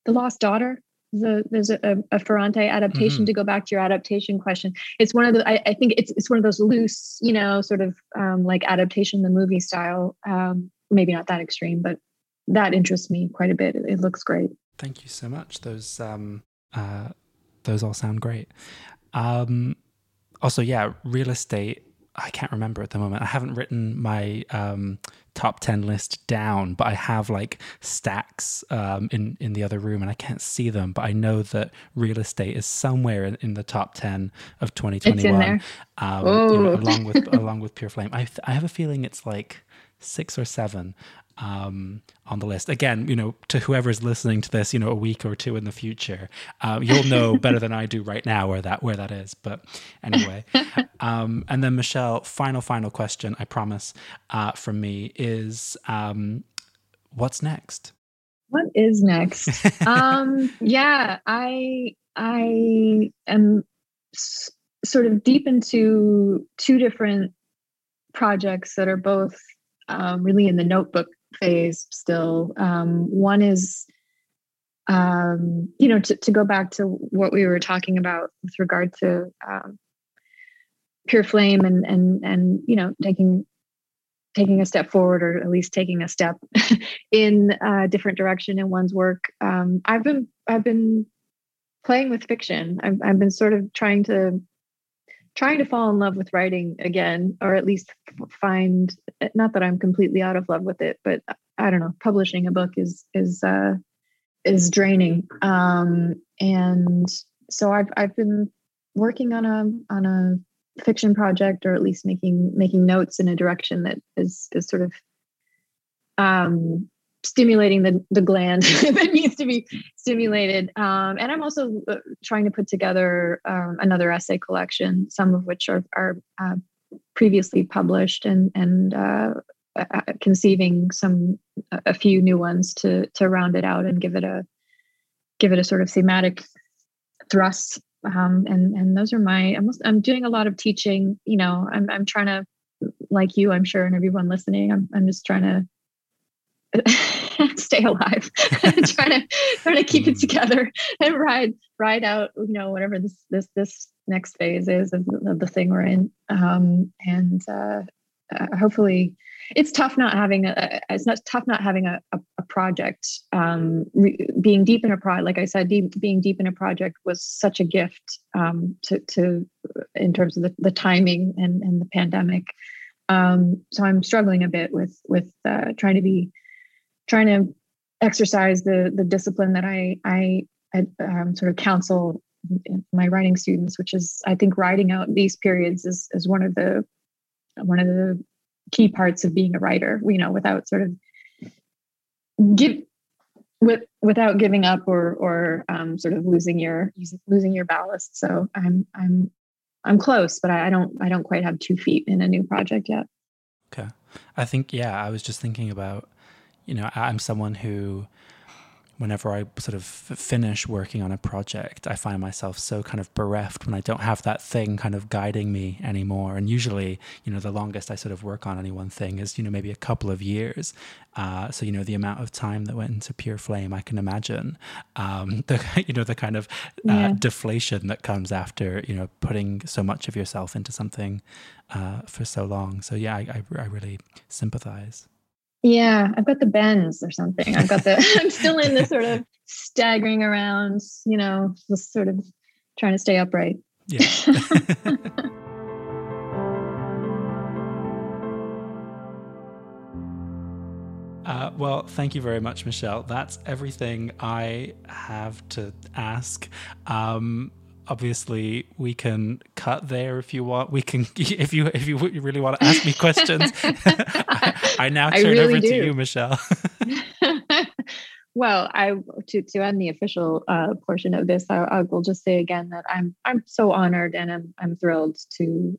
Lost Daughter. There's a Ferrante adaptation. Mm-hmm. To go back to your adaptation question, it's one of the, I think it's one of those loose, you know, sort of like adaptation, the movie style, maybe not that extreme, but that interests me quite a bit. It looks great. Thank you so much. Those all sound great. Also, yeah, Real Estate. I can't remember at the moment. I haven't written my top 10 list down, but I have like stacks in the other room and I can't see them, but I know that Real Estate is somewhere in the top 10 of 2021. It's in there. You know, along with Pure Flame. I have a feeling it's like 6 or 7 on the list. Again, you know, to whoever's listening to this, you know, a week or two in the future, you'll know better than I do right now where that is. But anyway, and then Michelle, final question, I promise, from me is, what's next? What is next? Yeah, I am sort of deep into 2 different projects that are both really in the notebook phase still. One is, you know, to go back to what we were talking about with regard to Pure Flame and you know, taking a step forward, or at least taking a step in a different direction in one's work. I've been playing with fiction. I've been sort of trying to fall in love with writing again, or at least find, not that I'm completely out of love with it, but I don't know, publishing a book is draining. And so I've been working on a fiction project, or at least making notes in a direction that is sort of stimulating the gland that needs to be stimulated. And I'm also trying to put together another essay collection, some of which are previously published, and conceiving a few new ones to round it out and give it a sort of thematic thrust. And those are I'm doing a lot of teaching, you know, I'm trying to, like you, I'm sure, and everyone listening, I'm just trying to stay alive, trying to keep it together and ride out, you know, whatever this next phase is of the thing we're in. Hopefully, it's tough not having a project. Being deep in a project, like I said, being deep in a project was such a gift to in terms of the timing and the pandemic. So I'm struggling a bit with trying to exercise the discipline that I sort of counsel my writing students, which is, I think, writing out these periods is one of the key parts of being a writer. You know, without giving up or sort of losing your ballast. So I'm close, but I don't quite have 2 feet in a new project yet. Okay, I think, yeah, I was just thinking about, you know, I'm someone who, whenever I sort of finish working on a project, I find myself so kind of bereft when I don't have that thing kind of guiding me anymore. And usually, you know, the longest I sort of work on any one thing is, you know, maybe a couple of years. So, you know, the amount of time that went into Pure Flame, I can imagine, the kind of deflation that comes after, you know, putting so much of yourself into something for so long. So yeah, I really sympathize. Yeah, I've got the bends or something. I'm still in this sort of staggering around, you know, just sort of trying to stay upright. Yeah. Well, thank you very much, Michelle. That's everything I have to ask. Obviously, we can cut there if you want. We can, if you really want to ask me questions. I now turn to you, Michelle. Well, to end the official portion of this, I will just say again that I'm so honored, and I'm thrilled to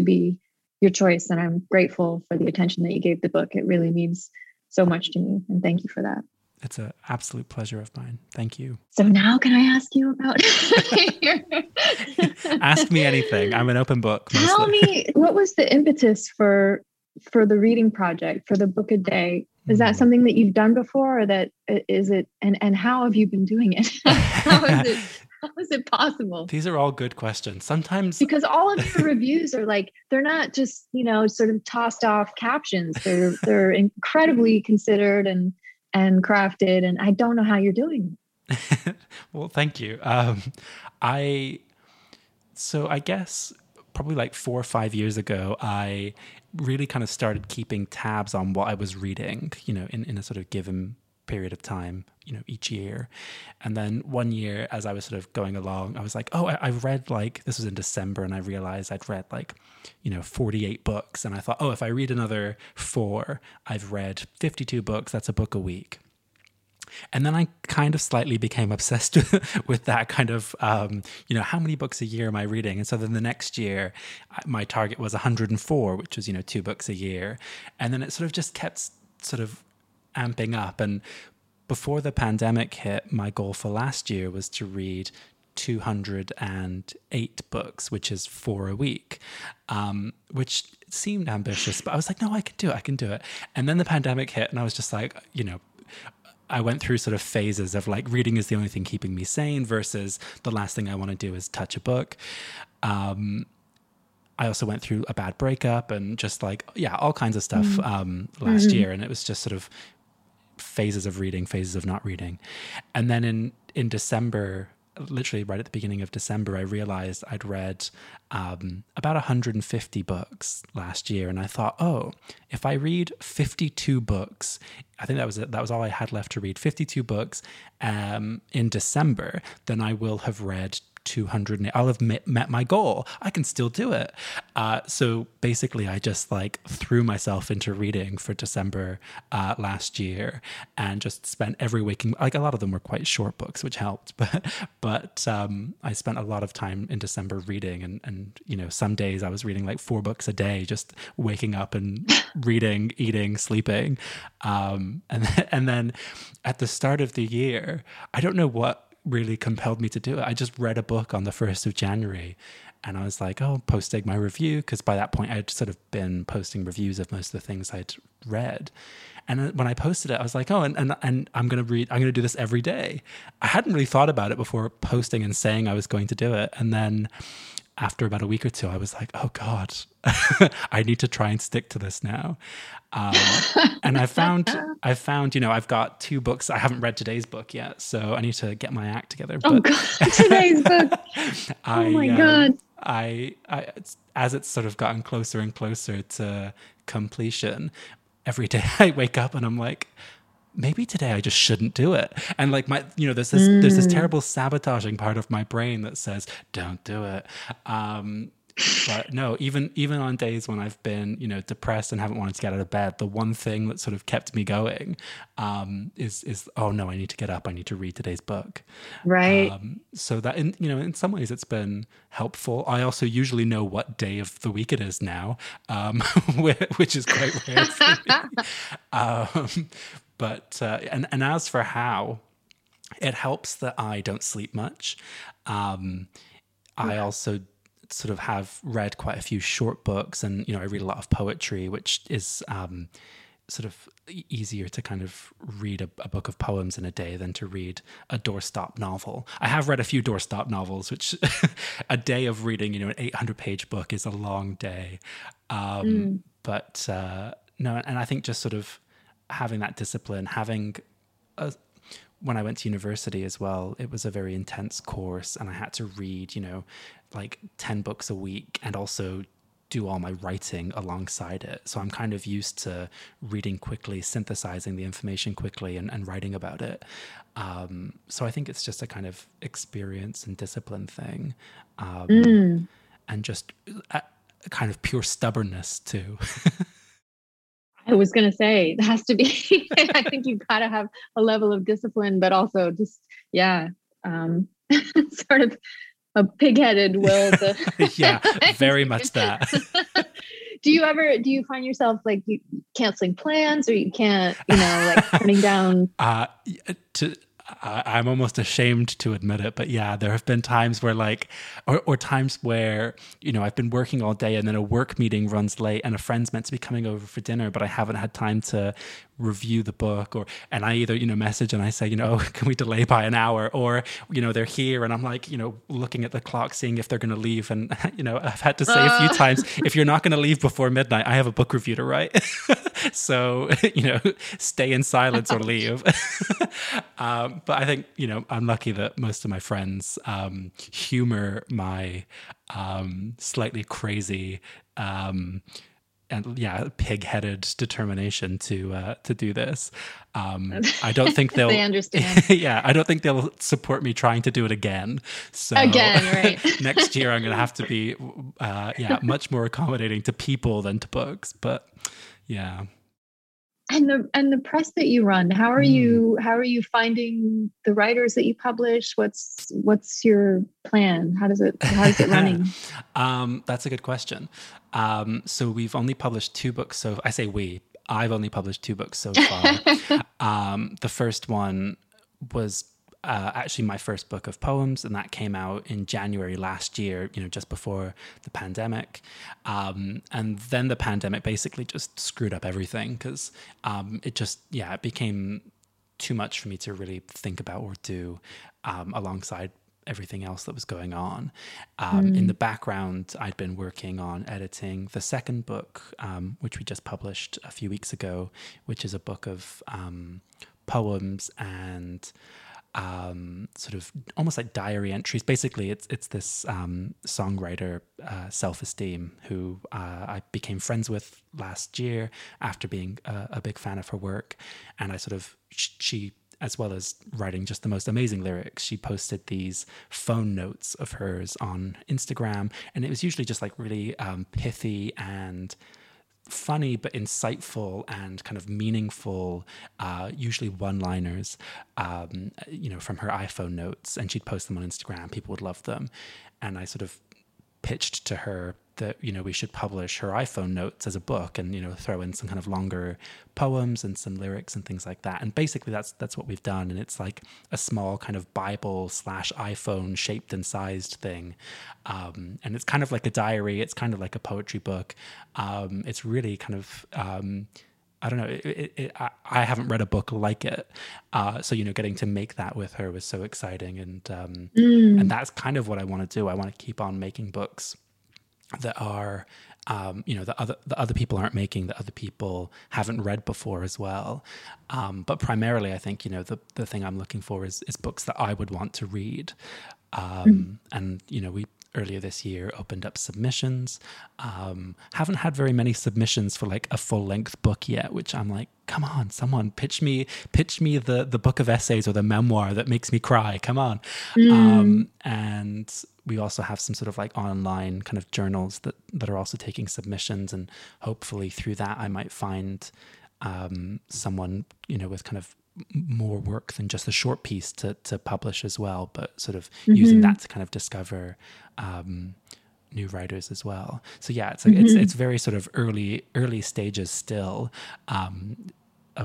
be your choice, and I'm grateful for the attention that you gave the book. It really means so much to me, and thank you for that. It's an absolute pleasure of mine. Thank you. So now can I ask you about... Ask me anything. I'm an open book. Mostly. Tell me, what was the impetus for the reading project, for the book a day? Is that something that you've done before, or that is it, and how have you been doing it? How is it possible? These are all good questions. Sometimes, because all of your reviews are like, they're not just, you know, sort of tossed off captions. They're incredibly considered and crafted, and I don't know how you're doing it. Well, thank you. I guess probably like 4 or 5 years ago, I really kind of started keeping tabs on what I was reading, you know, in a sort of given period of time, you know, each year. And then one year, as I was sort of going along, I was like, oh, I've read, like, this was in December, and I realized I'd read, like, you know, 48 books. And I thought, oh, if I read another 4, I've read 52 books. That's a book a week. And then I kind of slightly became obsessed with that kind of, you know, how many books a year am I reading? And so then the next year, my target was 104, which was, you know, 2 books a year. And then it sort of just kept sort of amping up. And before the pandemic hit, my goal for last year was to read 208 books, which is 4 a week, which seemed ambitious, but I was like, no, I can do it. And then the pandemic hit, and I was just like, you know, I went through sort of phases of like, reading is the only thing keeping me sane versus the last thing I want to do is touch a book. I also went through a bad breakup and just like, yeah, all kinds of stuff last year. And it was just sort of phases of reading, phases of not reading. And then in December, literally right at the beginning of December, I realized I'd read about 150 books last year. And I thought, oh, if I read 52 books, I think that was all I had left to read, 52 books in December, then I will have read 200. I'll have met my goal. I can still do it. So basically, I just like threw myself into reading for December last year, and just spent every waking. Like a lot of them were quite short books, which helped. But I spent a lot of time in December reading, and you know, some days I was reading like 4 books a day, just waking up and reading, eating, sleeping, and then at the start of the year, I don't know what really compelled me to do it. I just read a book on the 1st of January, and I was like, oh, posting my review, because by that point I'd sort of been posting reviews of most of the things I'd read. And when I posted it, I was like, oh, and I'm going to do this every day. I hadn't really thought about it before posting and saying I was going to do it. And then after about a week or two, I was like, oh God, I need to try and stick to this now. And I found, you know, I've got 2 books. I haven't read today's book yet, so I need to get my act together. Oh God, today's book. Oh my God. As it's sort of gotten closer and closer to completion, every day I wake up and I'm like, maybe today I just shouldn't do it. And like my, you know, there's this terrible sabotaging part of my brain that says, don't do it. But no, even on days when I've been, you know, depressed and haven't wanted to get out of bed, the one thing that sort of kept me going is, oh no, I need to get up. I need to read today's book. Right. So that, in some ways it's been helpful. I also usually know what day of the week it is now, which is quite rare for me. But as for how, it helps that I don't sleep much. I also sort of have read quite a few short books, and, you know, I read a lot of poetry, which is sort of easier to kind of read a book of poems in a day than to read a doorstop novel. I have read a few doorstop novels, which a day of reading, you know, an 800-page book is a long day. No, and I think just sort of having that discipline, when I went to university as well, it was a very intense course, and I had to read, you know, like 10 books a week and also do all my writing alongside it. So I'm kind of used to reading quickly, synthesizing the information quickly, and writing about it. So I think it's just a kind of experience and discipline thing. And just a kind of pure stubbornness too. I was going to say, it has to be, I think you've got to have a level of discipline, but also just, sort of a pig-headed will to... Yeah, very much that. Do you find yourself like canceling plans, or you can't, like turning down? I'm almost ashamed to admit it, but yeah, there have been times where times where, I've been working all day and then a work meeting runs late and a friend's meant to be coming over for dinner, but I haven't had time to review the book, and I either, message and I say, can we delay by an hour, or, they're here and I'm like, looking at the clock, seeing if they're going to leave. And, I've had to say a few times, if you're not going to leave before midnight, I have a book review to write. So, stay in silence or leave. But I think, I'm lucky that most of my friends humor my slightly crazy and pig-headed determination to do this. I don't think they'll they understand. Yeah, I don't think they'll support me trying to do it again. So right. Next year I'm going to have to be much more accommodating to people than to books. But yeah. And the press that you run, how are you finding the writers that you publish? What's your plan? How's it running? That's a good question. So we've only published two books. So I say I've only published two books so far. The first one was actually my first book of poems, and that came out in January last year, just before the pandemic. And then the pandemic basically just screwed up everything, because it became too much for me to really think about or do alongside everything else that was going on. In the background, I'd been working on editing the second book, which we just published a few weeks ago, which is a book of poems and sort of almost like diary entries. Basically, it's this songwriter, Self-Esteem, who I became friends with last year after being a big fan of her work. And I sort of, she, as well as writing just the most amazing lyrics, she posted these phone notes of hers on Instagram. And it was usually just like really pithy and funny, but insightful and kind of meaningful, usually one-liners, from her iPhone notes, and she'd post them on Instagram. People would love them. And I sort of pitched to her that, we should publish her iPhone notes as a book and, throw in some kind of longer poems and some lyrics and things like that. And basically that's what we've done. And it's like a small kind of Bible / iPhone shaped and sized thing. And it's kind of like a diary. It's kind of like a poetry book. It's really kind of, I don't know. I haven't read a book like it. So getting to make that with her was so exciting. And, and that's kind of what I want to do. I want to keep on making books that are, that other people aren't making, that other people haven't read before as well. But primarily, I think, the thing I'm looking for is books that I would want to read. And, we earlier this year opened up submissions. Haven't had very many submissions for like a full-length book yet, which I'm like, come on, someone pitch me the book of essays or the memoir that makes me cry. Come on. And we also have some sort of like online kind of journals that are also taking submissions, and hopefully through that I might find someone, with kind of more work than just a short piece to publish as well, but sort of using that to kind of discover new writers as well. So yeah, it's like, it's very sort of early stages still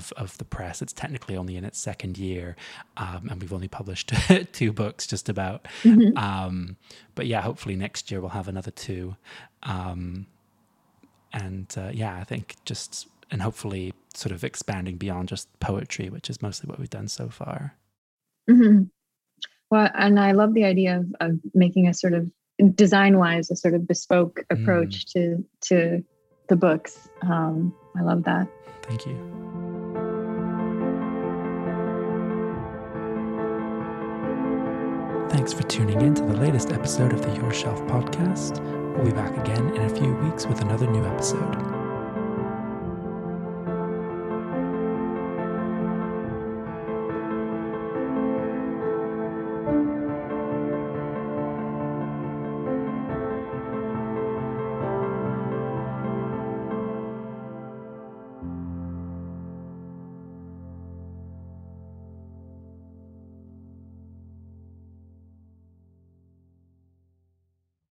of the press. It's technically only in its second year, and we've only published 2 books just about. But yeah, hopefully next year we'll have another 2. I think just, and hopefully sort of expanding beyond just poetry, which is mostly what we've done so far. Well, and I love the idea of making a sort of design-wise, a sort of bespoke approach to the books. I love that. Thank you. Thanks for tuning in to the latest episode of the Your Shelf podcast. We'll be back again in a few weeks with another new episode.